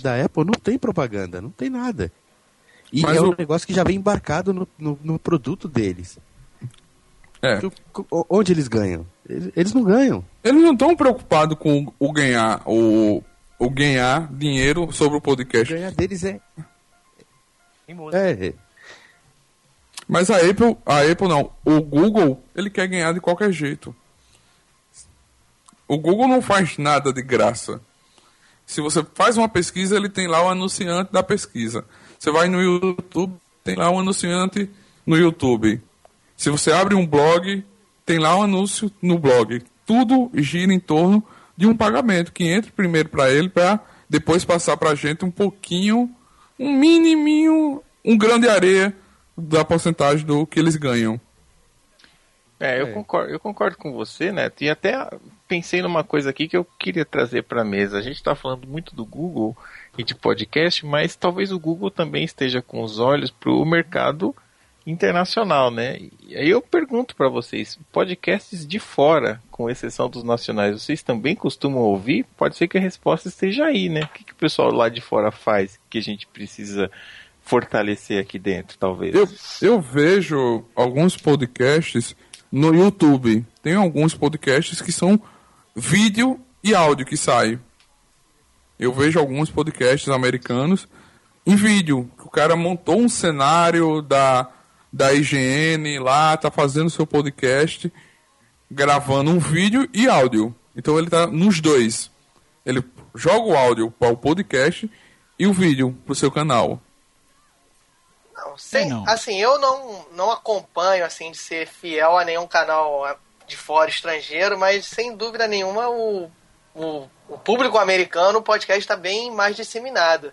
da Apple não tem propaganda, não tem nada. E mas é um negócio que já vem embarcado no produto deles. Onde eles ganham? Eles não ganham. Eles não estão preocupados com o ganhar dinheiro sobre o podcast. O ganhar deles é. Mas a Apple não. O Google, ele quer ganhar de qualquer jeito. O Google não faz nada de graça. Se você faz uma pesquisa, ele tem lá o anunciante da pesquisa. Você vai no YouTube, tem lá o anunciante no YouTube. Se você abre um blog, tem lá um anúncio no blog. Tudo gira em torno de um pagamento que entra primeiro para ele, para depois passar para a gente um pouquinho, um miniminho, um grão de areia da porcentagem do que eles ganham. Eu concordo com você, né? E até pensei numa coisa aqui que eu queria trazer para a mesa. A gente está falando muito do Google e de podcast, mas talvez o Google também esteja com os olhos para o mercado internacional, né? E aí eu pergunto pra vocês, podcasts de fora, com exceção dos nacionais, vocês também costumam ouvir? Pode ser que a resposta esteja aí, né? O que o pessoal lá de fora faz que a gente precisa fortalecer aqui dentro, talvez? Eu vejo alguns podcasts no YouTube. Tem alguns podcasts que são vídeo e áudio que saem. Eu vejo alguns podcasts americanos em vídeo, que o cara montou um cenário da IGN lá, tá fazendo seu podcast, gravando um vídeo e áudio. Então ele tá nos dois. Ele joga o áudio para o podcast e o vídeo pro seu canal. Não, assim, eu não acompanho assim de ser fiel a nenhum canal de fora estrangeiro, mas sem dúvida nenhuma o público americano, o podcast tá bem mais disseminado.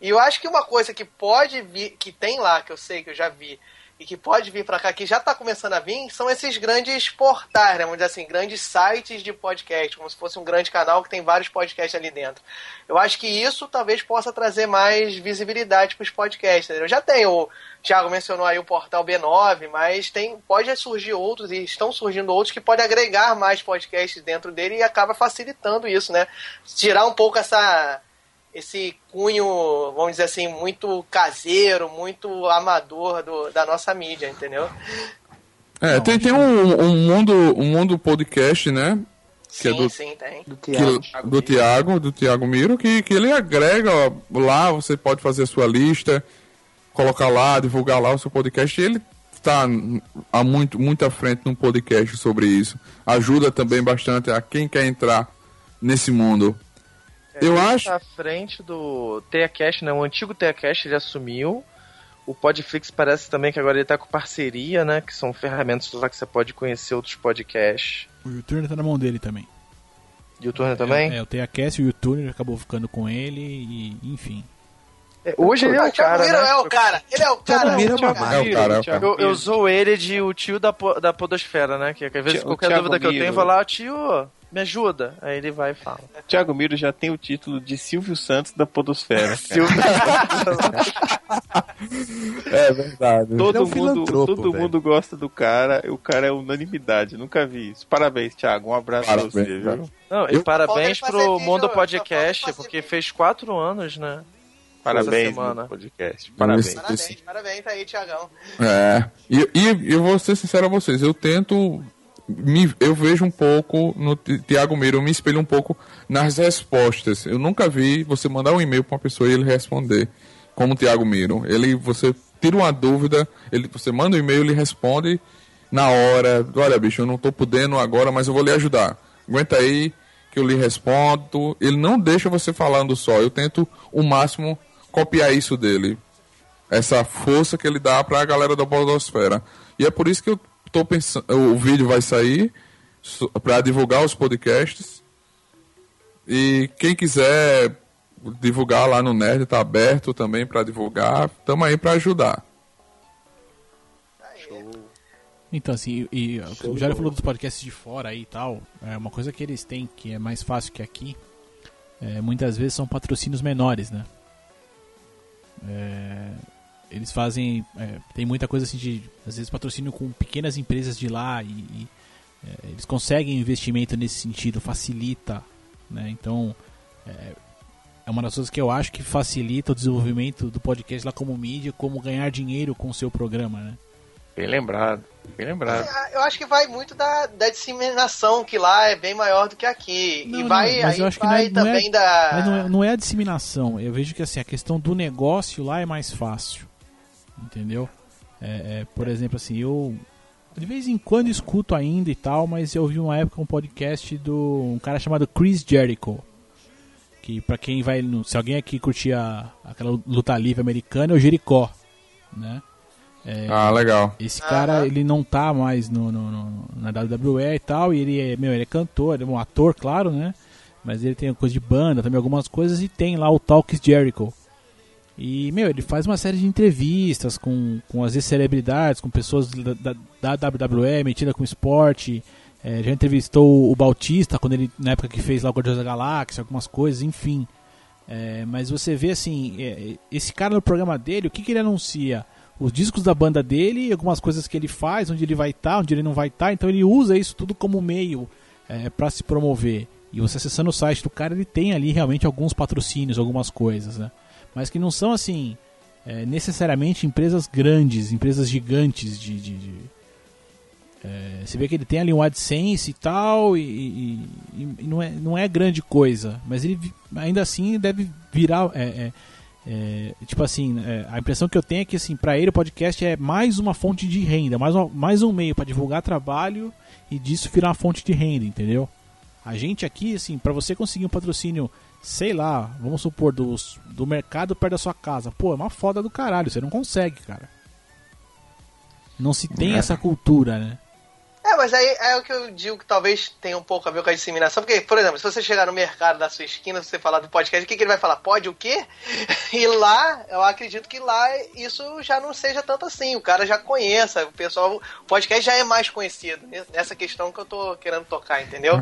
E eu acho que uma coisa que pode vir, que tem lá, que eu sei que eu já vi, e que pode vir pra cá, que já tá começando a vir, são esses grandes portais, né? Vamos dizer assim, grandes sites de podcast, como se fosse um grande canal que tem vários podcasts ali dentro. Eu acho que isso talvez possa trazer mais visibilidade pros podcasts, entendeu? Já tem, o Thiago mencionou aí o portal B9, mas pode surgir outros, e estão surgindo outros que podem agregar mais podcasts dentro dele e acaba facilitando isso, né? Tirar um pouco esse cunho, vamos dizer assim, muito caseiro, muito amador da nossa mídia, entendeu? Tem um mundo podcast, né? Que é do Tiago Miro, que ele agrega lá, você pode fazer a sua lista, colocar lá, divulgar lá o seu podcast, e ele está há muito à frente num podcast sobre isso. Ajuda também bastante a quem quer entrar nesse mundo. Eu acho... à frente do Teacast, né? O antigo Teacast ele assumiu. O Podflix parece também que agora ele tá com parceria, né? Que são ferramentas lá que você pode conhecer outros podcasts. O YouTuner tá na mão dele também. YouTuner também? É, o Teacast e o YouTuner acabou ficando com ele e enfim. É, hoje ele é o cara, né? É o cara. Ele é o cara. É o cara. Eu sou ele de o tio da Podosfera, né? Que às vezes qualquer dúvida que eu tenho, eu vou lá, tio, me ajuda. Aí ele vai e fala. Thiago Miro já tem o título de Silvio Santos da Podosfera. Silvio Santos. É verdade. Todo mundo gosta do cara. O cara é unanimidade. Nunca vi isso. Parabéns, Thiago. Um abraço pra você, viu? Não, e parabéns pro Mundo Podcast, porque fez 4 anos, né? Parabéns no podcast. Parabéns aí, Thiagão. É. E eu vou ser sincero a vocês, eu vejo um pouco no Thiago Miro, eu me espelho um pouco nas respostas. Eu nunca vi você mandar um e-mail para uma pessoa e ele responder como o Thiago Miro. Você tira uma dúvida, você manda um e-mail, ele responde na hora. Olha, bicho, eu não tô podendo agora, mas eu vou lhe ajudar. Aguenta aí que eu lhe respondo. Ele não deixa você falando só. Eu tento o máximo copiar isso dele. Essa força que ele dá pra galera da Podosfera. E é por isso que eu tô pensando, o vídeo vai sair para divulgar os podcasts. E quem quiser divulgar lá no Nerd, tá aberto também para divulgar. Tamo aí para ajudar. Show. Então assim, o Jairo falou dos podcasts de fora aí e tal. É uma coisa que eles têm que é mais fácil que aqui. Muitas vezes são patrocínios menores, né? Eles fazem tem muita coisa assim de, às vezes, patrocínio com pequenas empresas de lá e eles conseguem investimento nesse sentido, facilita, né? Então é uma das coisas que eu acho que facilita o desenvolvimento do podcast lá como mídia, como ganhar dinheiro com o seu programa, né? Bem lembrado. Eu acho que vai muito da disseminação, que lá é bem maior do que aqui. Não é a disseminação. Eu vejo que assim, a questão do negócio lá é mais fácil. Entendeu? Por exemplo, assim, eu de vez em quando escuto ainda e tal, mas eu vi uma época um podcast do um cara chamado Chris Jericho. Que pra quem vai. Se alguém aqui curtia aquela luta livre americana, é o Jericó, né? Legal. Esse cara, ele não tá mais na WWE e tal, e ele é cantor, ele é um ator, claro, né? Mas ele tem coisa de banda, também algumas coisas, e tem lá o Talks Jericho. E, ele faz uma série de entrevistas com às vezes, celebridades, com pessoas da WWE, metida com esporte. Já entrevistou o Bautista, quando ele, na época que fez lá o Guardiões da Galáxia, algumas coisas, enfim. Mas você vê, assim, esse cara no programa dele, o que ele anuncia? Os discos da banda dele, algumas coisas que ele faz, onde ele vai estar, onde ele não vai estar. Então ele usa isso tudo como meio para se promover. E você acessando o site do cara, ele tem ali realmente alguns patrocínios, algumas coisas, né? Mas que não são assim necessariamente empresas grandes, empresas gigantes você vê que ele tem ali um AdSense e tal, e não é grande coisa, mas ele ainda assim deve virar... tipo assim, a impressão que eu tenho é que assim, para ele o podcast é mais uma fonte de renda, mais um meio para divulgar trabalho e disso virar uma fonte de renda, entendeu? A gente aqui, assim, para você conseguir um patrocínio, sei lá, vamos supor, do mercado perto da sua casa, pô, é uma foda do caralho, você não consegue, cara. Não se tem essa cultura, né? Mas aí é o que eu digo que talvez tenha um pouco a ver com a disseminação, porque, por exemplo, se você chegar no mercado da sua esquina, você falar do podcast, o que ele vai falar? Pode o quê? E lá, eu acredito que lá isso já não seja tanto assim, o cara já conheça, o pessoal, o podcast já é mais conhecido, nessa questão que eu tô querendo tocar, entendeu?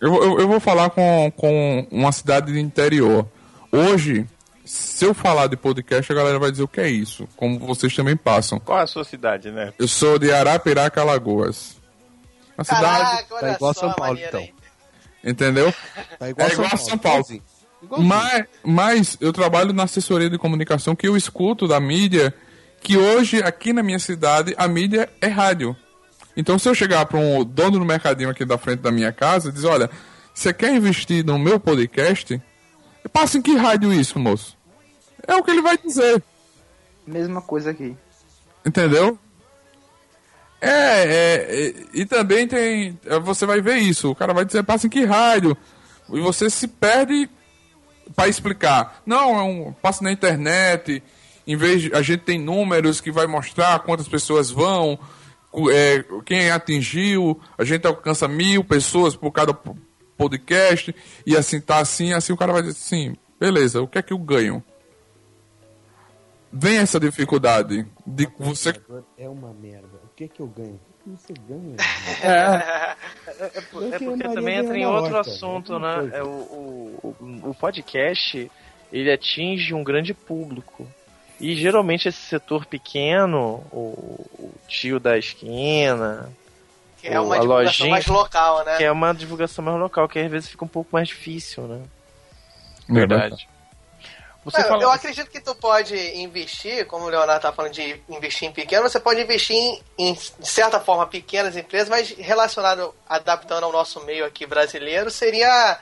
Eu vou falar com uma cidade do interior. Hoje, se eu falar de podcast, a galera vai dizer o que é isso, como vocês também passam. Qual é a sua cidade, né? Eu sou de Arapiraca, Alagoas. A cidade tá igual a São Paulo, então. Aí. Entendeu? Tá igual a São Paulo. Mas eu trabalho na assessoria de comunicação, que eu escuto da mídia, que hoje, aqui na minha cidade, a mídia é rádio. Então, se eu chegar para um dono do mercadinho aqui da frente da minha casa e dizer, olha, você quer investir no meu podcast? Passa em que rádio isso, moço? É o que ele vai dizer. Mesma coisa aqui. Entendeu? E também tem... Você vai ver isso. O cara vai dizer, passa em que rádio? E você se perde para explicar. Não, passa na internet... Em vez de, a gente tem números que vai mostrar quantas pessoas vão, quem atingiu, a gente alcança 1.000 pessoas por cada podcast, e assim tá, assim o cara vai dizer assim, beleza, o que é que eu ganho? Vem essa dificuldade de você... É uma merda, o que é que eu ganho? O que você ganha? Porque também entra em outro assunto, né? O podcast, ele atinge um grande público. E geralmente esse setor pequeno, o tio da esquina, que é uma divulgação lojinha, mais local, né? Que é uma divulgação mais local, que às vezes fica um pouco mais difícil, né? Verdade. Eu acredito que tu pode investir, como o Leonardo tá falando de investir em pequeno, você pode investir em certa forma, pequenas empresas, mas relacionado, adaptando ao nosso meio aqui brasileiro, seria...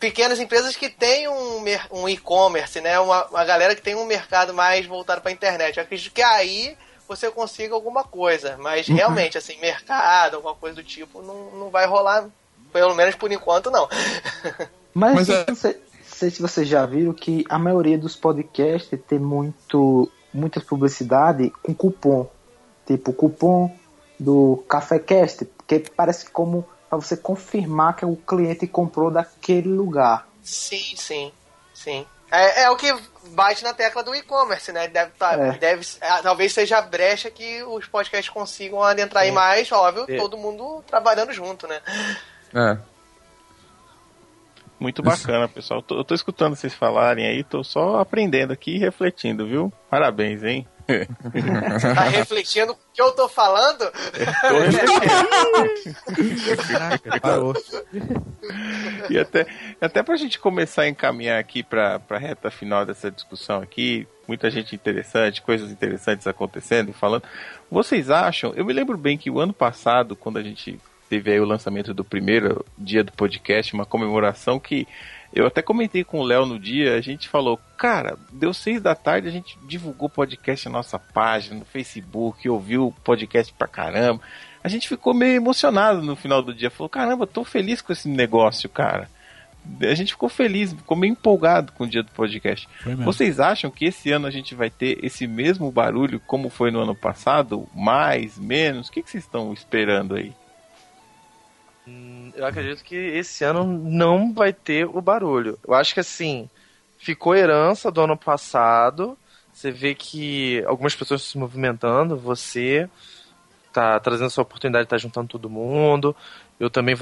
pequenas empresas que têm um e-commerce, né? Uma galera que tem um mercado mais voltado para a internet. Eu acredito que aí você consiga alguma coisa, mas realmente, assim, mercado, alguma coisa do tipo, não vai rolar, pelo menos por enquanto, não. Mas não sei se vocês já viram que a maioria dos podcasts tem muita publicidade com cupom, tipo cupom do Café Cast, porque parece como... para você confirmar que o cliente comprou daquele lugar. Sim. É o que bate na tecla do e-commerce, né? Talvez seja a brecha que os podcasts consigam adentrar aí mais, óbvio, todo mundo trabalhando junto, né? É. Muito bacana, pessoal. Eu tô escutando vocês falarem aí, tô só aprendendo aqui e refletindo, viu? Parabéns, hein? Tá refletindo o que eu tô falando? E até pra gente começar a encaminhar aqui pra reta final dessa discussão aqui, muita gente interessante, coisas interessantes acontecendo, falando. Vocês acham, eu me lembro bem que o ano passado, quando a gente teve aí o lançamento do primeiro dia do podcast, uma comemoração que... eu até comentei com o Léo no dia, a gente falou, cara, deu 6 da tarde, a gente divulgou o podcast na nossa página, no Facebook, ouviu o podcast pra caramba. A gente ficou meio emocionado no final do dia, falou, caramba, tô feliz com esse negócio, cara. A gente ficou feliz, ficou meio empolgado com o dia do podcast. Vocês acham que esse ano a gente vai ter esse mesmo barulho como foi no ano passado? Mais, menos? O que vocês estão esperando aí? Eu acredito que esse ano não vai ter o barulho. Eu acho que, assim, ficou herança do ano passado. Você vê que algumas pessoas estão se movimentando. Você tá trazendo essa oportunidade, tá juntando todo mundo. Eu também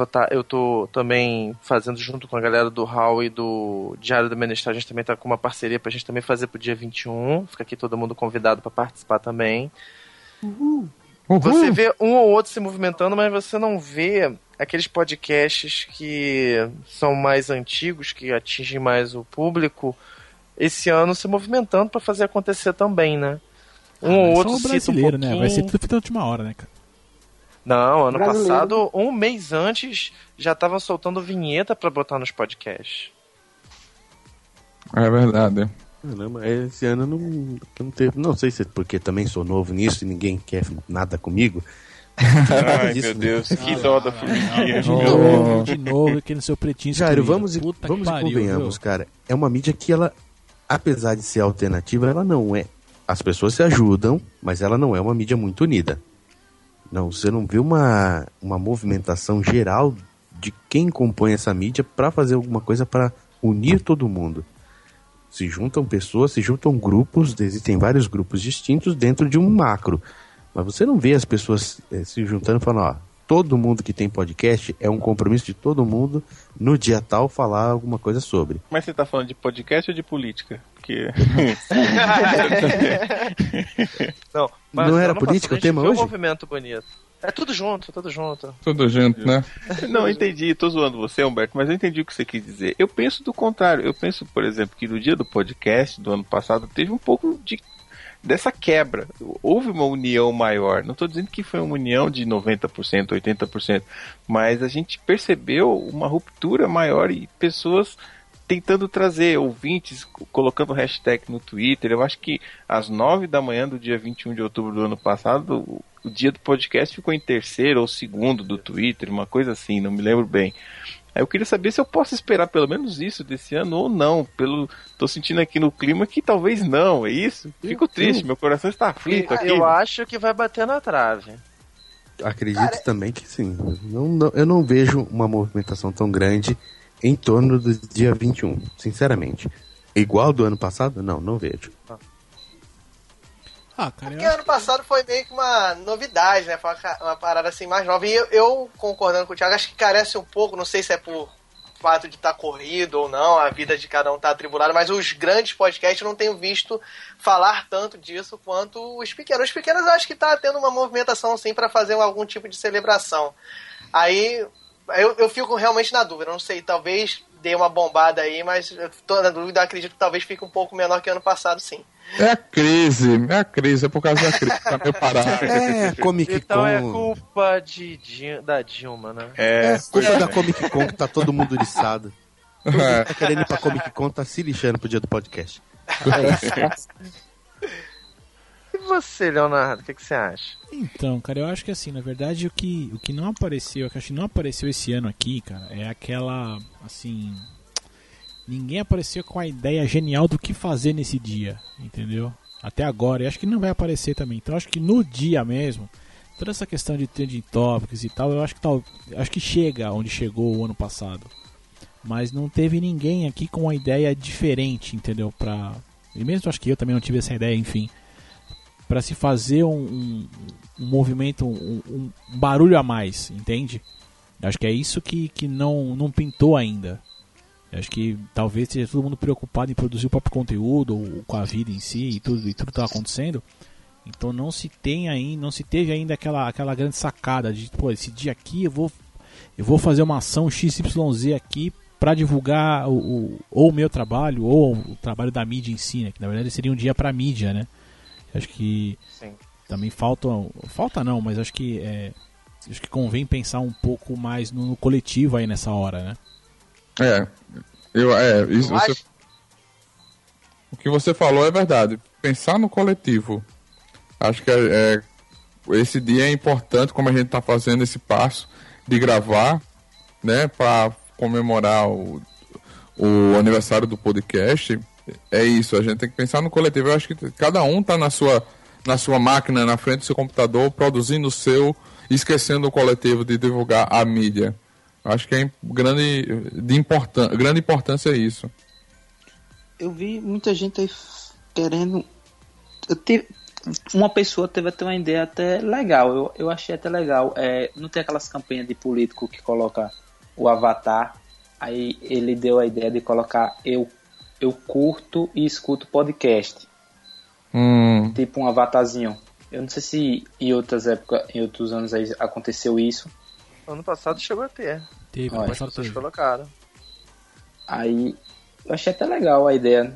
tô também fazendo junto com a galera do Raul e do Diário do Menestrel. A gente também tá com uma parceria pra gente também fazer pro dia 21. Fica aqui todo mundo convidado pra participar também. Uhum. Você vê um ou outro se movimentando, mas você não vê aqueles podcasts que são mais antigos, que atingem mais o público, esse ano se movimentando para fazer acontecer também, né? Um ou outro cita um pouquinho... né? Vai ser tudo feito na última hora, né, cara? Não, ano passado, um mês antes, já estavam soltando vinheta para botar nos podcasts. É verdade. Esse ano não teve... Não sei se é porque também sou novo nisso e ninguém quer nada comigo. Ai, disso, meu Deus, né? Que dó da filhinha. De novo, aquele seu pretinho. Jairo, vamos e convenhamos, cara. É uma mídia que ela, apesar de ser alternativa, ela não é. As pessoas se ajudam, mas ela não é uma mídia muito unida. Não, você não vê uma movimentação geral de quem compõe essa mídia pra fazer alguma coisa pra unir todo mundo. Se juntam pessoas, se juntam grupos, existem vários grupos distintos dentro de um macro. Mas você não vê as pessoas se juntando e falando, ó, todo mundo que tem podcast é um compromisso de todo mundo no dia tal falar alguma coisa sobre. Mas você tá falando de podcast ou de política? Porque... não, mas não era política o tema hoje? Um movimento bonito. É tudo junto. Tudo junto, né? Não, entendi, tô zoando você, Humberto, mas eu entendi o que você quis dizer. Eu penso do contrário. Eu penso, por exemplo, que no dia do podcast do ano passado teve um pouco de dessa quebra. Houve uma união maior. Não estou dizendo que foi uma união de 90%, 80%, mas a gente percebeu uma ruptura maior e pessoas tentando trazer ouvintes, colocando hashtag no Twitter. Eu acho que às 9 da manhã do dia 21 de outubro do ano passado, o dia do podcast ficou em terceiro ou segundo do Twitter, uma coisa assim, não me lembro bem. Aí eu queria saber se eu posso esperar pelo menos isso desse ano ou não. Tô sentindo aqui no clima que talvez não, é isso? Fico triste, meu coração está aflito aqui. Eu acho que vai bater na trave. Acredito também que sim. Eu não vejo uma movimentação tão grande em torno do dia 21, sinceramente. Igual do ano passado? Não, não vejo. Ah, cara, porque ano passado foi meio que uma novidade, né? Foi uma parada assim mais nova. E eu concordando com o Thiago, acho que carece um pouco, não sei se é por fato de estar corrido ou não, a vida de cada um está atribulada, mas os grandes podcasts eu não tenho visto falar tanto disso quanto os pequenos. Os pequenos eu acho que tá tendo uma movimentação assim para fazer algum tipo de celebração. Aí eu fico realmente na dúvida, não sei, talvez dê uma bombada aí, mas eu tô na dúvida, acredito que talvez fique um pouco menor que ano passado, sim. É a crise, é por causa da crise, tá meio parado. É, Comic Con. Então é culpa da Dilma, né? É culpa da Comic Con, que tá todo mundo liçado. Quem tá querendo ir pra Comic Con tá se lixando pro dia do podcast. E você, Leonardo, o que você acha? Então, cara, eu acho que assim, na verdade, o que não apareceu, o que acho que não apareceu esse ano aqui, cara, é aquela, assim, ninguém apareceu com a ideia genial do que fazer nesse dia, entendeu? Até agora, e acho que não vai aparecer também. Então, acho que no dia mesmo, toda essa questão de trending topics e tal, eu acho que chega onde chegou o ano passado. Mas não teve ninguém aqui com uma ideia diferente, entendeu? E mesmo acho que eu também não tive essa ideia, enfim, para se fazer um movimento, um barulho a mais, entende? Acho que é isso que não pintou ainda. Acho que talvez seja todo mundo preocupado em produzir o próprio conteúdo, ou com a vida em si, e tudo tá acontecendo. Então não se teve ainda aquela grande sacada de, pô, esse dia aqui eu vou fazer uma ação XYZ aqui para divulgar ou o meu trabalho, ou o trabalho da mídia em si, né? Que na verdade seria um dia para mídia, né? Acho que sim. Também falta não, mas acho que convém pensar um pouco mais no coletivo aí nessa hora, né? O que você falou é verdade. Pensar no coletivo. Acho que esse dia é importante, como a gente está fazendo esse passo de gravar, né, para comemorar o aniversário do podcast. É isso, a gente tem que pensar no coletivo. Eu acho que cada um está na sua máquina, na frente do seu computador, produzindo o seu, esquecendo o coletivo de divulgar a mídia. Acho que é grande importância isso. Eu vi muita gente aí querendo... Uma pessoa teve até uma ideia até legal, eu achei até legal. Não tem aquelas campanhas de político que coloca o avatar, aí ele deu a ideia de colocar eu curto e escuto podcast. Tipo um avatarzinho. Eu não sei se em outras épocas, em outros anos aí aconteceu isso. Ano passado chegou a ter. Teve, ano passado vocês colocaram. Aí eu achei até legal a ideia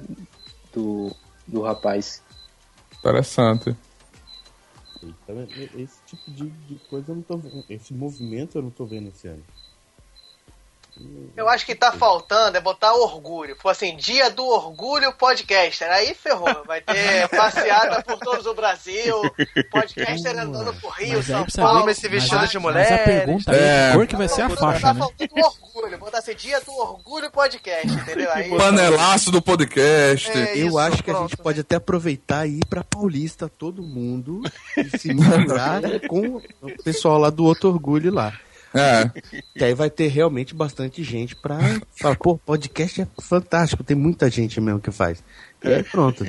do rapaz. Interessante. Esse tipo de coisa eu não tô vendo. Esse movimento eu não tô vendo esse ano. Eu acho que tá faltando é botar orgulho. Pô, assim, dia do orgulho podcaster. Aí ferrou, vai ter passeada por todo o Brasil, podcaster andando por Rio, São Paulo, esse vestido de mulher. Mas a pergunta é cor que vai ser a faixa, tá, né? Faltando orgulho, botar assim, dia do orgulho podcast, entendeu? Aí, panelaço do podcast. Eu acho que a gente pode até aproveitar e ir pra Paulista, todo mundo, e se misturar com o pessoal lá do outro orgulho lá. Que aí vai ter realmente bastante gente pra falar, pô, podcast é fantástico, tem muita gente mesmo que faz. E aí pronto.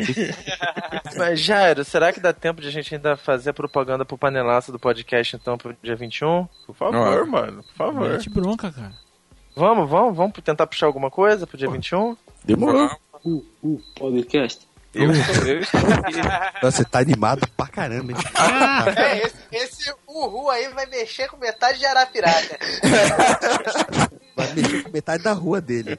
Mas Jairo, será que dá tempo de a gente ainda fazer propaganda pro panelaço do podcast então pro dia 21? Por favor, mano, por favor. Mete bronca, cara. Vamos tentar puxar alguma coisa pro dia 21? Demorou. O podcast. Eu estou aqui. Você tá animado pra caramba, hein? Esse uhul aí vai mexer com metade de Arapiraca. Vai mexer com metade da rua dele.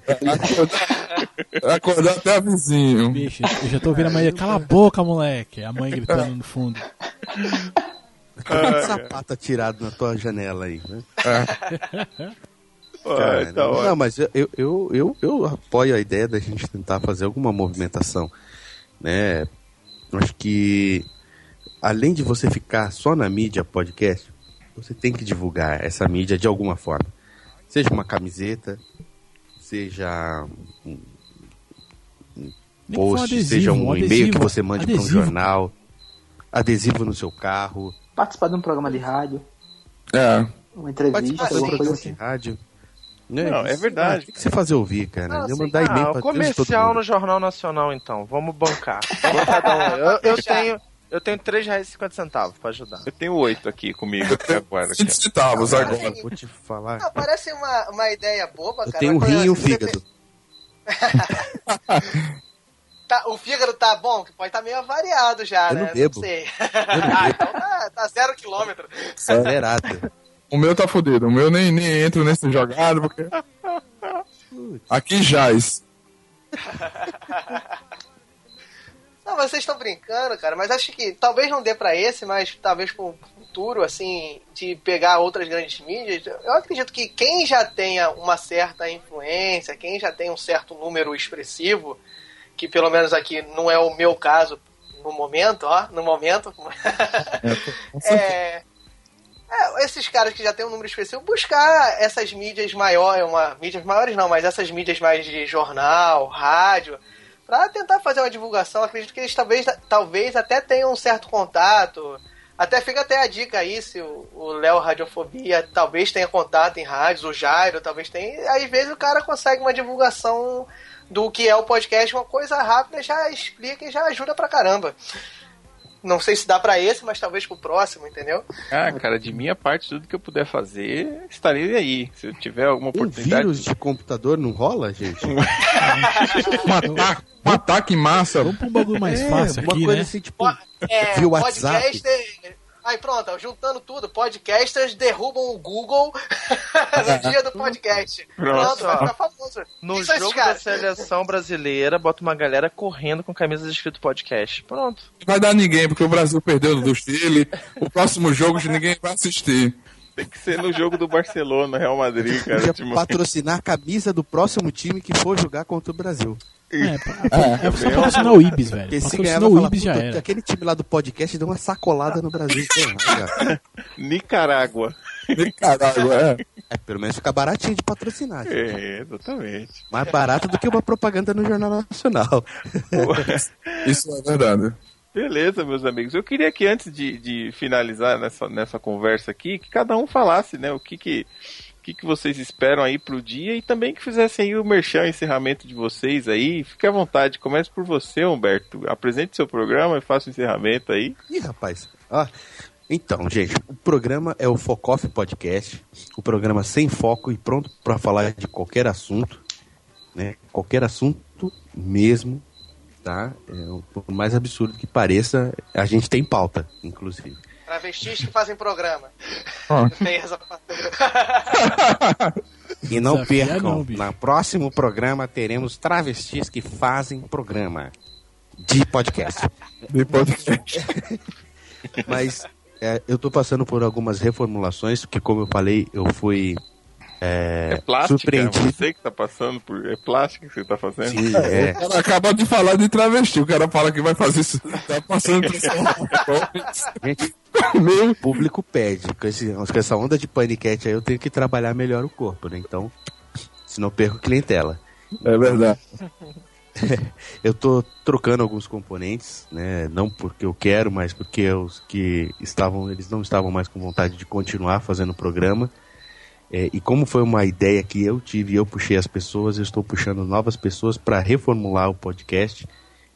Acordou até a vizinho. Bicho, eu já tô ouvindo a mãe. Cala a boca, moleque. A mãe gritando no fundo. Tem um sapato atirado na tua janela aí, né? Cara, não, mas eu apoio a ideia da gente tentar fazer alguma movimentação, né? Acho que além de você ficar só na mídia podcast, você tem que divulgar essa mídia de alguma forma. Seja uma camiseta, seja um post, adesivo, seja um e-mail que você mande para um jornal, adesivo no seu carro. Participar de um programa de rádio. É. Uma entrevista, alguma coisa assim. De rádio. Não, é verdade. Tem que se fazer ouvir, cara. Eu mandar e-mail pra comercial no Jornal Nacional, então. Vamos bancar. Eu tenho R$3,50 pra ajudar. Eu tenho 8 aqui comigo até agora. 5 centavos agora. Vou te falar. Não, parece uma ideia boba, cara. Eu tenho rim e o fígado. Tá, o fígado tá bom, que pode estar meio avariado já, eu né? Não bebo. Não sei. Eu não bebo. Então tá 0 km. Acelerado. O meu tá fodido, o meu nem entro nesse jogado, porque... Aqui jaz. Não, vocês estão brincando, cara, mas acho que talvez não dê pra esse, mas talvez pro futuro, assim, de pegar outras grandes mídias, eu acredito que quem já tenha uma certa influência, quem já tem um certo número expressivo, que pelo menos aqui não é o meu caso no momento, esses caras que já tem um número expressivo, buscar essas mídias maiores, mídias maiores não, mas essas mídias mais de jornal, rádio, para tentar fazer uma divulgação. Acredito que eles talvez até tenham um certo contato. Até fica até a dica aí, se o Léo Radiofobia talvez tenha contato em rádios, o Jairo talvez tenha. Às vezes o cara consegue uma divulgação do que é o podcast, uma coisa rápida, já explica e já ajuda pra caramba. Não sei se dá pra esse, mas talvez pro próximo, entendeu? Ah, cara, de minha parte, tudo que eu puder fazer, estarei aí. Se eu tiver alguma oportunidade... vírus de computador não rola, gente? Um ataque massa. Vamos pra um bagulho mais fácil aqui, uma coisa, né? Assim, tipo, via WhatsApp. Podcaster... Aí pronto, juntando tudo, podcasters derrubam o Google no dia do podcast. Pronto, vai ficar famoso. No jogo da seleção brasileira, bota uma galera correndo com camisas escrito podcast. Pronto. Não vai dar ninguém, porque o Brasil perdeu do Chile. O próximo jogo de ninguém vai assistir. Tem que ser no jogo do Barcelona, Real Madrid, cara. Patrocinar a camisa do próximo time que for jogar contra o Brasil. É só patrocinar o Ibis, velho. Porque se ganhar, o Ibis já era. Aquele time lá do podcast deu uma sacolada no Brasil. Cara. Nicarágua, é. Pelo menos fica baratinho de patrocinar. É, exatamente. Mais barato do que uma propaganda no Jornal Nacional. Isso é verdade. Beleza, meus amigos. Eu queria que antes de finalizar nessa conversa aqui, que cada um falasse, né, o que vocês esperam aí pro dia e também que fizessem aí o merchan, encerramento de vocês aí. Fique à vontade, comece por você, Humberto. Apresente seu programa e faça o encerramento aí. Ih, rapaz. Então, gente, o programa é o Focoff Podcast, o programa sem foco e pronto para falar de qualquer assunto, né? Qualquer assunto mesmo, tá? Por mais absurdo que pareça, a gente tem pauta, inclusive. Travestis que fazem programa. Tem essa... E não percam, no próximo programa teremos travestis que fazem programa de podcast. Mas eu tô passando por algumas reformulações, porque como eu falei, eu fui... É plástica, é você que tá passando por... É plástica que você tá fazendo? Sim, é. O cara acaba de falar de travesti, o cara fala que vai fazer isso, tá passando por isso. Gente, o público pede, com essa onda de paniquete aí eu tenho que trabalhar melhor o corpo, né? Então, senão eu perco clientela. É verdade. Eu tô trocando alguns componentes, né? Não porque eu quero, mas porque os que estavam, eles não estavam mais com vontade de continuar fazendo o programa. E como foi uma ideia que eu tive e eu puxei as pessoas, eu estou puxando novas pessoas para reformular o podcast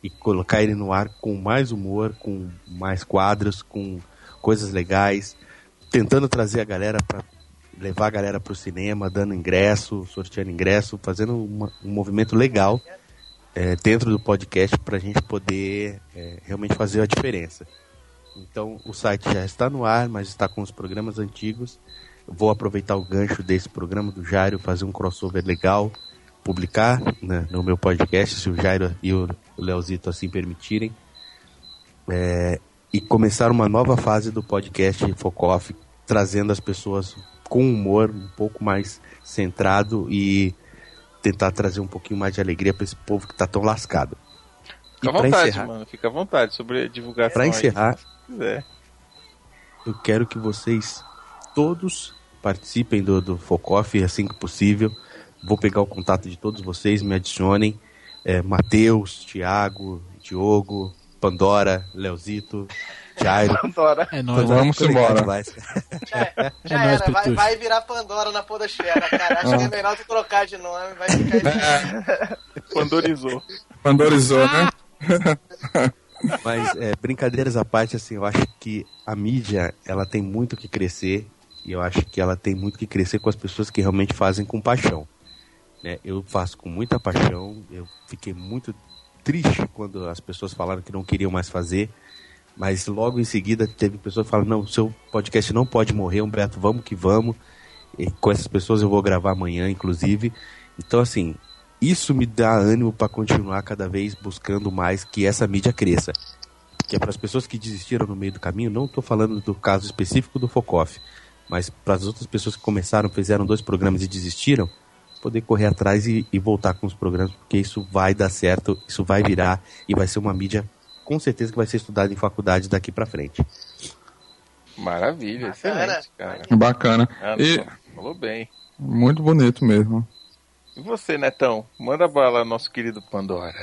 e colocar ele no ar com mais humor, com mais quadros, com coisas legais, tentando trazer a galera para levar a galera para o cinema, dando ingresso, sorteando ingresso, fazendo um movimento legal dentro do podcast para a gente poder realmente fazer a diferença. Então o site já está no ar, mas está com os programas antigos. Vou aproveitar o gancho desse programa do Jairo, fazer um crossover legal, publicar, né, no meu podcast, se o Jairo e o Leozito assim permitirem. E começar uma nova fase do podcast Focoff, trazendo as pessoas com humor um pouco mais centrado e tentar trazer um pouquinho mais de alegria para esse povo que tá tão lascado. Fica à vontade, encerrar, mano. Fica à vontade sobre divulgação. Para encerrar, aí, eu quero que vocês todos participem do Focoff assim que possível. Vou pegar o contato de todos vocês, me adicionem. Matheus, Tiago, Diogo, Pandora, Leozito, Jairo. Pandora. É nóis, Pandora, vamos embora. Já era, vai virar Pandora na Podosfera, cara. Acho que é melhor de trocar de nome, vai ficar... Pandorizou. Pandorizou, né? Mas, brincadeiras à parte, assim, eu acho que a mídia, ela tem muito que crescer, e eu acho que ela tem muito que crescer com as pessoas que realmente fazem com paixão, né? Eu faço com muita paixão, eu fiquei muito triste quando as pessoas falaram que não queriam mais fazer, mas logo em seguida teve pessoas que falaram, não, seu podcast não pode morrer, Humberto, vamos que vamos, e com essas pessoas eu vou gravar amanhã, inclusive. Então, assim, isso me dá ânimo para continuar cada vez buscando mais que essa mídia cresça. Que é para as pessoas que desistiram no meio do caminho, não estou falando do caso específico do Focoff, mas para as outras pessoas que começaram, fizeram 2 programas e desistiram, poder correr atrás e voltar com os programas, porque isso vai dar certo, isso vai virar e vai ser uma mídia, com certeza, que vai ser estudada em faculdade daqui para frente. Maravilha, excelente, cara. Bacana. E... falou bem. Muito bonito mesmo. E você, Netão? Manda bala, nosso querido Pandora.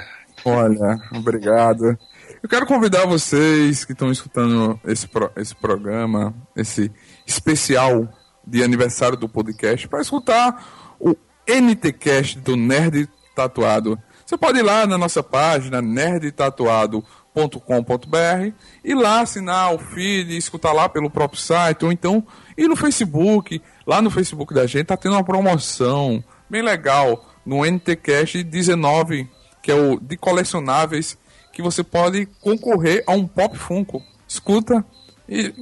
Olha, obrigado. Eu quero convidar vocês que estão escutando esse programa, esse especial de aniversário do podcast, para escutar o NTcast do Nerd Tatuado. Você pode ir lá na nossa página, nerdtatuado.com.br, e lá assinar o feed, escutar lá pelo próprio site, ou então ir no Facebook. Lá no Facebook da gente tá tendo uma promoção bem legal no NTcast 19, que é o de colecionáveis, que você pode concorrer a um Pop Funko. Escuta e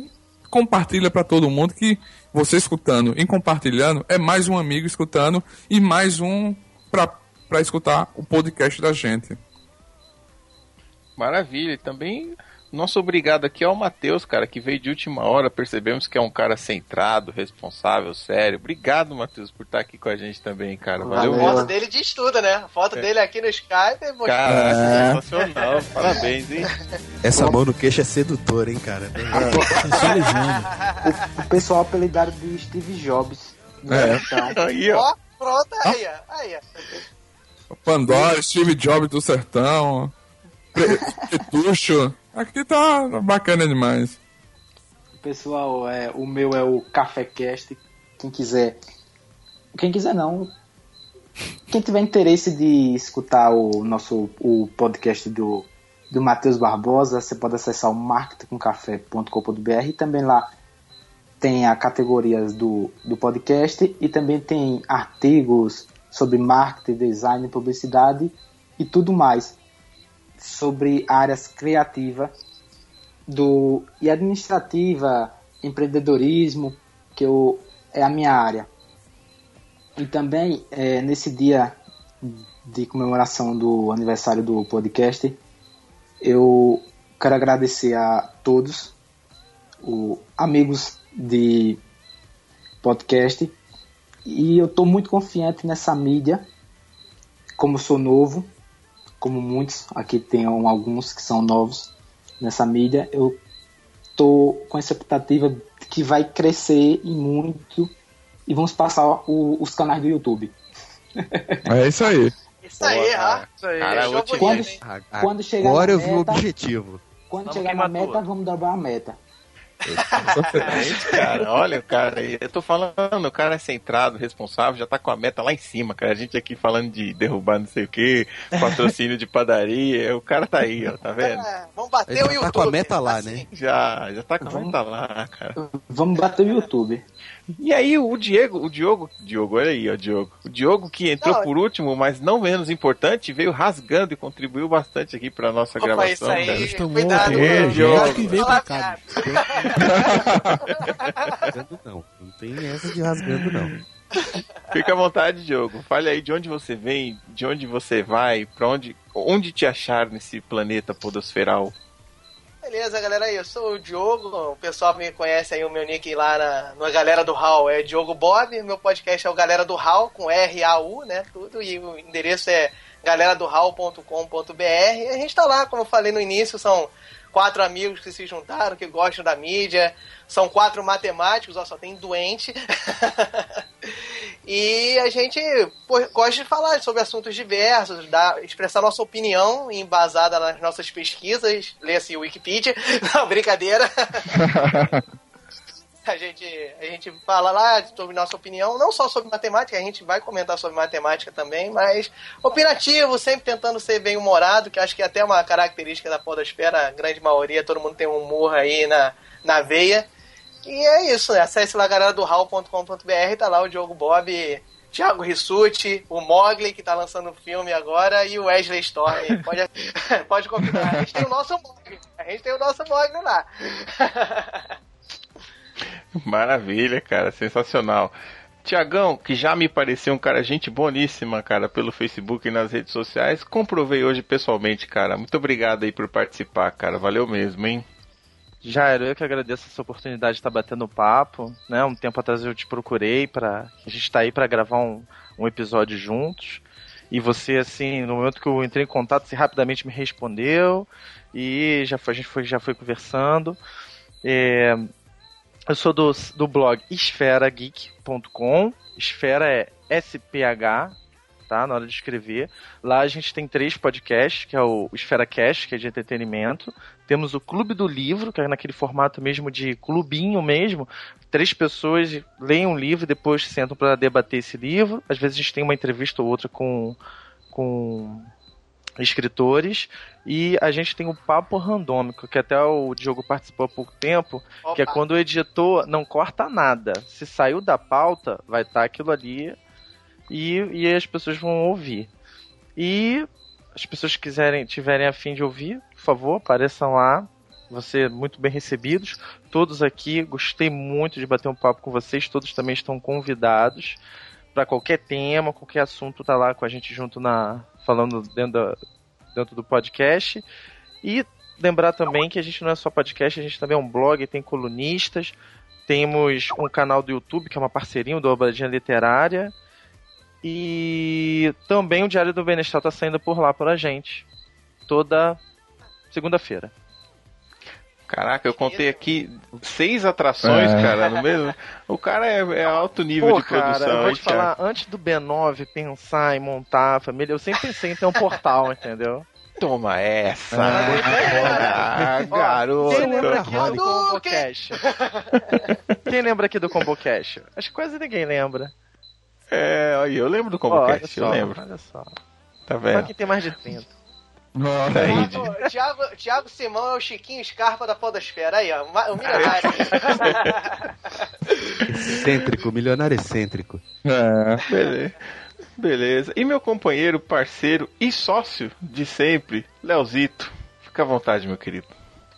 compartilha para todo mundo, que você escutando e compartilhando é mais um amigo escutando e mais um para escutar o podcast da gente. Maravilha. E também nosso obrigado aqui ao Matheus, cara, que veio de última hora. Percebemos que é um cara centrado, responsável, sério. Obrigado, Matheus, por estar aqui com a gente também, cara. Valeu. A foto dele diz tudo, né? A foto dele aqui no Skype é... Caraca, sensacional. Parabéns, hein? Essa mão no queixo é sedutora, hein, cara? O pessoal apelidado de Steve Jobs. Então. Aí, ó. Pronto, aí, ó. Pandora, Steve Jobs do sertão. Pretucho. Aqui tá bacana demais. Pessoal, o meu é o Café Cast. Quem tiver interesse de escutar o podcast do Matheus Barbosa, você pode acessar o marketingcafé.com.br. Também lá tem a categoria do podcast e também tem artigos sobre marketing, design, publicidade e tudo mais, sobre áreas criativa e administrativa, empreendedorismo, que é a minha área. E também, nesse dia de comemoração do aniversário do podcast, eu quero agradecer a todos os amigos de podcast, e eu estou muito confiante nessa mídia, como sou novo, como muitos, aqui tem alguns que são novos nessa mídia, eu tô com a expectativa de que vai crescer e muito, e vamos passar os canais do YouTube. É isso aí. Isso aí. Cara, quando chegar agora na meta, eu vi o objetivo. Quando chegar na meta, vamos dobrar a meta. É isso, cara. Olha, cara, eu tô falando, o cara é centrado, responsável, já tá com a meta lá em cima, cara. A gente aqui falando de derrubar não sei o que, patrocínio de padaria, o cara tá aí, ó, tá vendo? Vamos bater o YouTube. Já tá com a meta lá, né? Já tá com a meta lá, cara. Vamos bater o YouTube. E aí o Diogo, olha aí, ó, Diogo. O Diogo que entrou por último, mas não menos importante, veio rasgando e contribuiu bastante aqui pra nossa gravação. Isso aí, cara. Estou cuidado, Diogo. Eu acho que veio pra cá. Não tem essa de rasgando, não. Fica à vontade, Diogo. Fale aí de onde você vem, de onde você vai, pra onde te achar nesse planeta podosferal. Beleza, galera, eu sou o Diogo, o pessoal me conhece aí, o meu nick lá na Galera do Raul é Diogo Bob, meu podcast é o Galera do Raul, com R-A-U, né, tudo, e o endereço é galeradoraul.com.br, e a gente tá lá, como eu falei no início, são 4 amigos que se juntaram, que gostam da mídia, são 4 matemáticos, ó, só tem doente, e a gente gosta de falar sobre assuntos diversos, expressar nossa opinião embasada nas nossas pesquisas, lê-se Wikipedia, não, brincadeira. A gente fala lá sobre nossa opinião, não só sobre matemática, a gente vai comentar sobre matemática também, mas opinativo, sempre tentando ser bem humorado, que acho que é até uma característica da podosfera, a grande maioria, todo mundo tem um humor aí na veia. E é isso, né? Acesse lá galeradoraul.com.br, tá lá o Diogo Bob, Thiago Rissuti, o Mogli, que tá lançando o filme agora, e o Wesley Storm. Pode convidar. A gente tem o nosso Mogli lá. Maravilha, cara, sensacional. Tiagão, que já me pareceu um cara gente boníssima, cara, pelo Facebook e nas redes sociais, comprovei hoje pessoalmente, cara. Muito obrigado aí por participar, cara. Valeu mesmo, hein? Jairo, eu que agradeço essa oportunidade de estar batendo papo, né? Um tempo atrás eu te procurei a gente tá aí pra gravar um episódio juntos. E você, assim, no momento que eu entrei em contato, você rapidamente me respondeu e já foi conversando. Eu sou do blog esferageek.com. Esfera é SPH, tá? Na hora de escrever. Lá a gente tem 3 podcasts, que é o Esfera Cast, que é de entretenimento. Temos o Clube do Livro, que é naquele formato mesmo de clubinho mesmo. 3 pessoas leem um livro e depois sentam para debater esse livro. Às vezes a gente tem uma entrevista ou outra com escritores, e a gente tem o Papo Randômico, que até o Diogo participou há pouco tempo. Opa. Que é quando o editor não corta nada, se saiu da pauta, vai estar aquilo ali e as pessoas vão ouvir, e as pessoas que tiverem a fim de ouvir, por favor, apareçam lá, vão ser muito bem recebidos, todos aqui. Gostei muito de bater um papo com vocês, todos também estão convidados para qualquer tema, qualquer assunto, tá lá com a gente junto falando dentro do podcast. E lembrar também que a gente não é só podcast, a gente também é um blog, tem colunistas, temos um canal do YouTube, que é uma parceria do Obradinha Literária, e também o Diário do Menestrel está saindo por lá para a gente, toda segunda-feira. Caraca, eu contei aqui 6 atrações, cara, no mesmo. O cara é alto nível de produção. Cara, eu vou te falar, antes do B9 pensar em montar a família, eu sempre pensei em ter um portal, entendeu? Toma essa! Garoto! Quem lembra aqui do Combo Cash? Quem lembra aqui do Combo Cash? Acho que quase ninguém lembra. É, eu lembro do Combo Cash, eu lembro. Olha só. Tá vendo? Só que tem mais de 30. Nossa, Thiago Simão é o Chiquinho Scarpa da podosfera. Aí, ó, o milionário. Excêntrico, milionário excêntrico. Beleza. E meu companheiro, parceiro e sócio de sempre, Leozito. Fica à vontade, meu querido.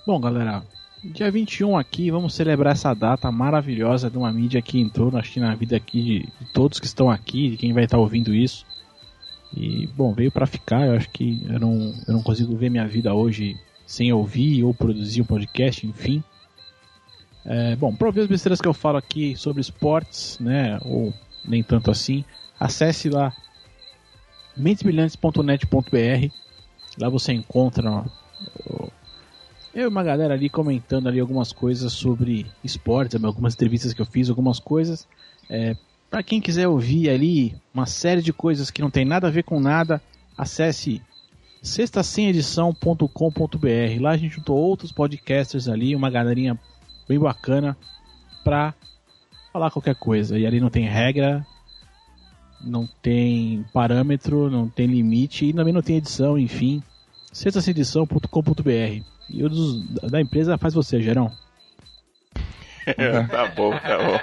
Bom, galera, dia 21 aqui, vamos celebrar essa data maravilhosa de uma mídia que entrou, acho que na vida aqui de todos que estão aqui, de quem vai estar ouvindo isso. E, bom, veio pra ficar. Eu acho que eu não consigo ver minha vida hoje sem ouvir ou produzir um podcast, enfim. Bom, pra ouvir as besteiras que eu falo aqui sobre esportes, né, ou nem tanto assim, acesse lá mentesbrilhantes.net.br. Lá você encontra eu e uma galera ali comentando ali algumas coisas sobre esportes, algumas entrevistas que eu fiz, algumas coisas. Para quem quiser ouvir ali uma série de coisas que não tem nada a ver com nada, acesse sextasemedição.com.br. Lá a gente juntou outros podcasters ali, uma galerinha bem bacana para falar qualquer coisa. E ali não tem regra, não tem parâmetro, não tem limite e também não tem edição, enfim. sextasemedição.com.br. E o da empresa faz você, Gerão. Tá bom, cara.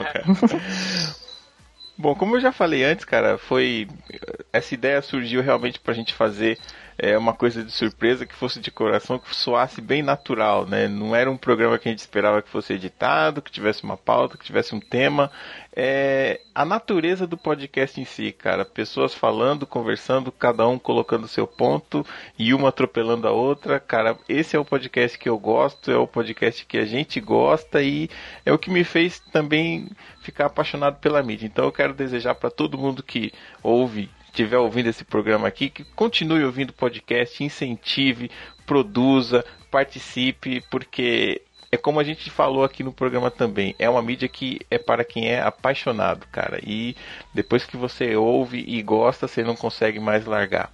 Bom, como eu já falei antes, cara, essa ideia surgiu realmente pra gente fazer uma coisa de surpresa, que fosse de coração, que soasse bem natural, né? Não era um programa que a gente esperava que fosse editado, que tivesse uma pauta, que tivesse um tema. A natureza do podcast em si, cara. Pessoas falando, conversando, cada um colocando o seu ponto e uma atropelando a outra. Cara, esse é o podcast que eu gosto, é o podcast que a gente gosta e é o que me fez também ficar apaixonado pela mídia. Então eu quero desejar para todo mundo que estiver ouvindo esse programa aqui, que continue ouvindo o podcast, incentive, produza, participe, porque é como a gente falou aqui no programa também, é uma mídia que é para quem é apaixonado, cara, e depois que você ouve e gosta, você não consegue mais largar.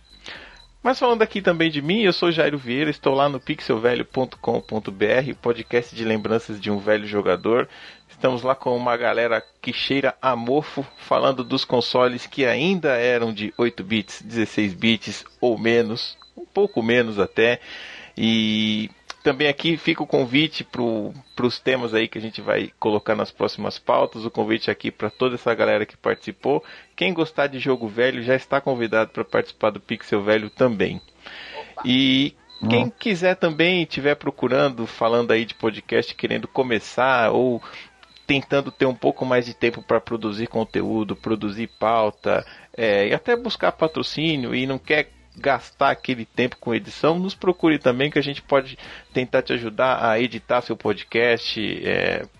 Mas falando aqui também de mim, eu sou Jairo Vieira, estou lá no pixelvelho.com.br, podcast de lembranças de um velho jogador. Estamos lá com uma galera que cheira a mofo, falando dos consoles que ainda eram de 8 bits, 16 bits ou menos, um pouco menos até. E também aqui fica o convite para os temas aí que a gente vai colocar nas próximas pautas, o convite aqui para toda essa galera que participou. Quem gostar de jogo velho já está convidado para participar do Pixel Velho também. E quem quiser também, estiver procurando, falando aí de podcast, querendo começar ou tentando ter um pouco mais de tempo para produzir conteúdo, produzir pauta, e até buscar patrocínio e não quer gastar aquele tempo com edição, nos procure também, que a gente pode tentar te ajudar a editar seu podcast.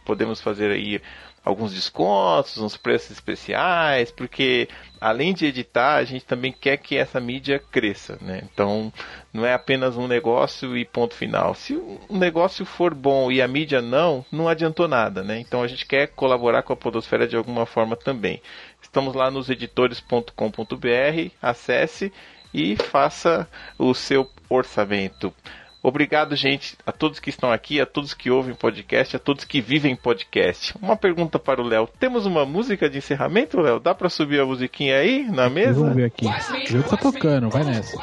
Podemos fazer aí alguns descontos, uns preços especiais, porque além de editar, a gente também quer que essa mídia cresça, né? Então, não é apenas um negócio e ponto final. Se o negócio for bom e a mídia não adiantou nada, né? Então, a gente quer colaborar com a Podosfera de alguma forma também. Estamos lá nos editores.com.br, acesse e faça o seu orçamento. Obrigado, gente, a todos que estão aqui, a todos que ouvem podcast, a todos que vivem podcast. Uma pergunta para o Léo. Temos uma música de encerramento, Léo? Dá para subir a musiquinha aí na mesa? Vamos ver aqui. Eu tô tocando, vai nessa.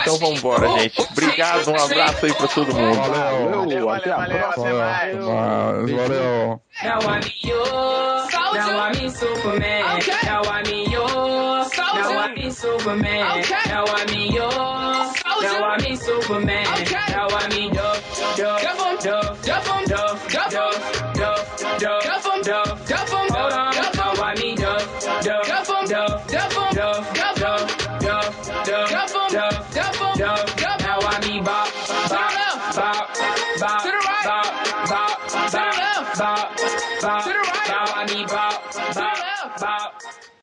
Então vamos embora, gente. Obrigado, um abraço aí para todo mundo. Valeu, até a próxima. Valeu. Now I mean Superman. Now I mean Duff, hold on. Now I mean Duff, now I mean Bop, to the right, Bop, to the left, Bop, to the right, now I mean Bop,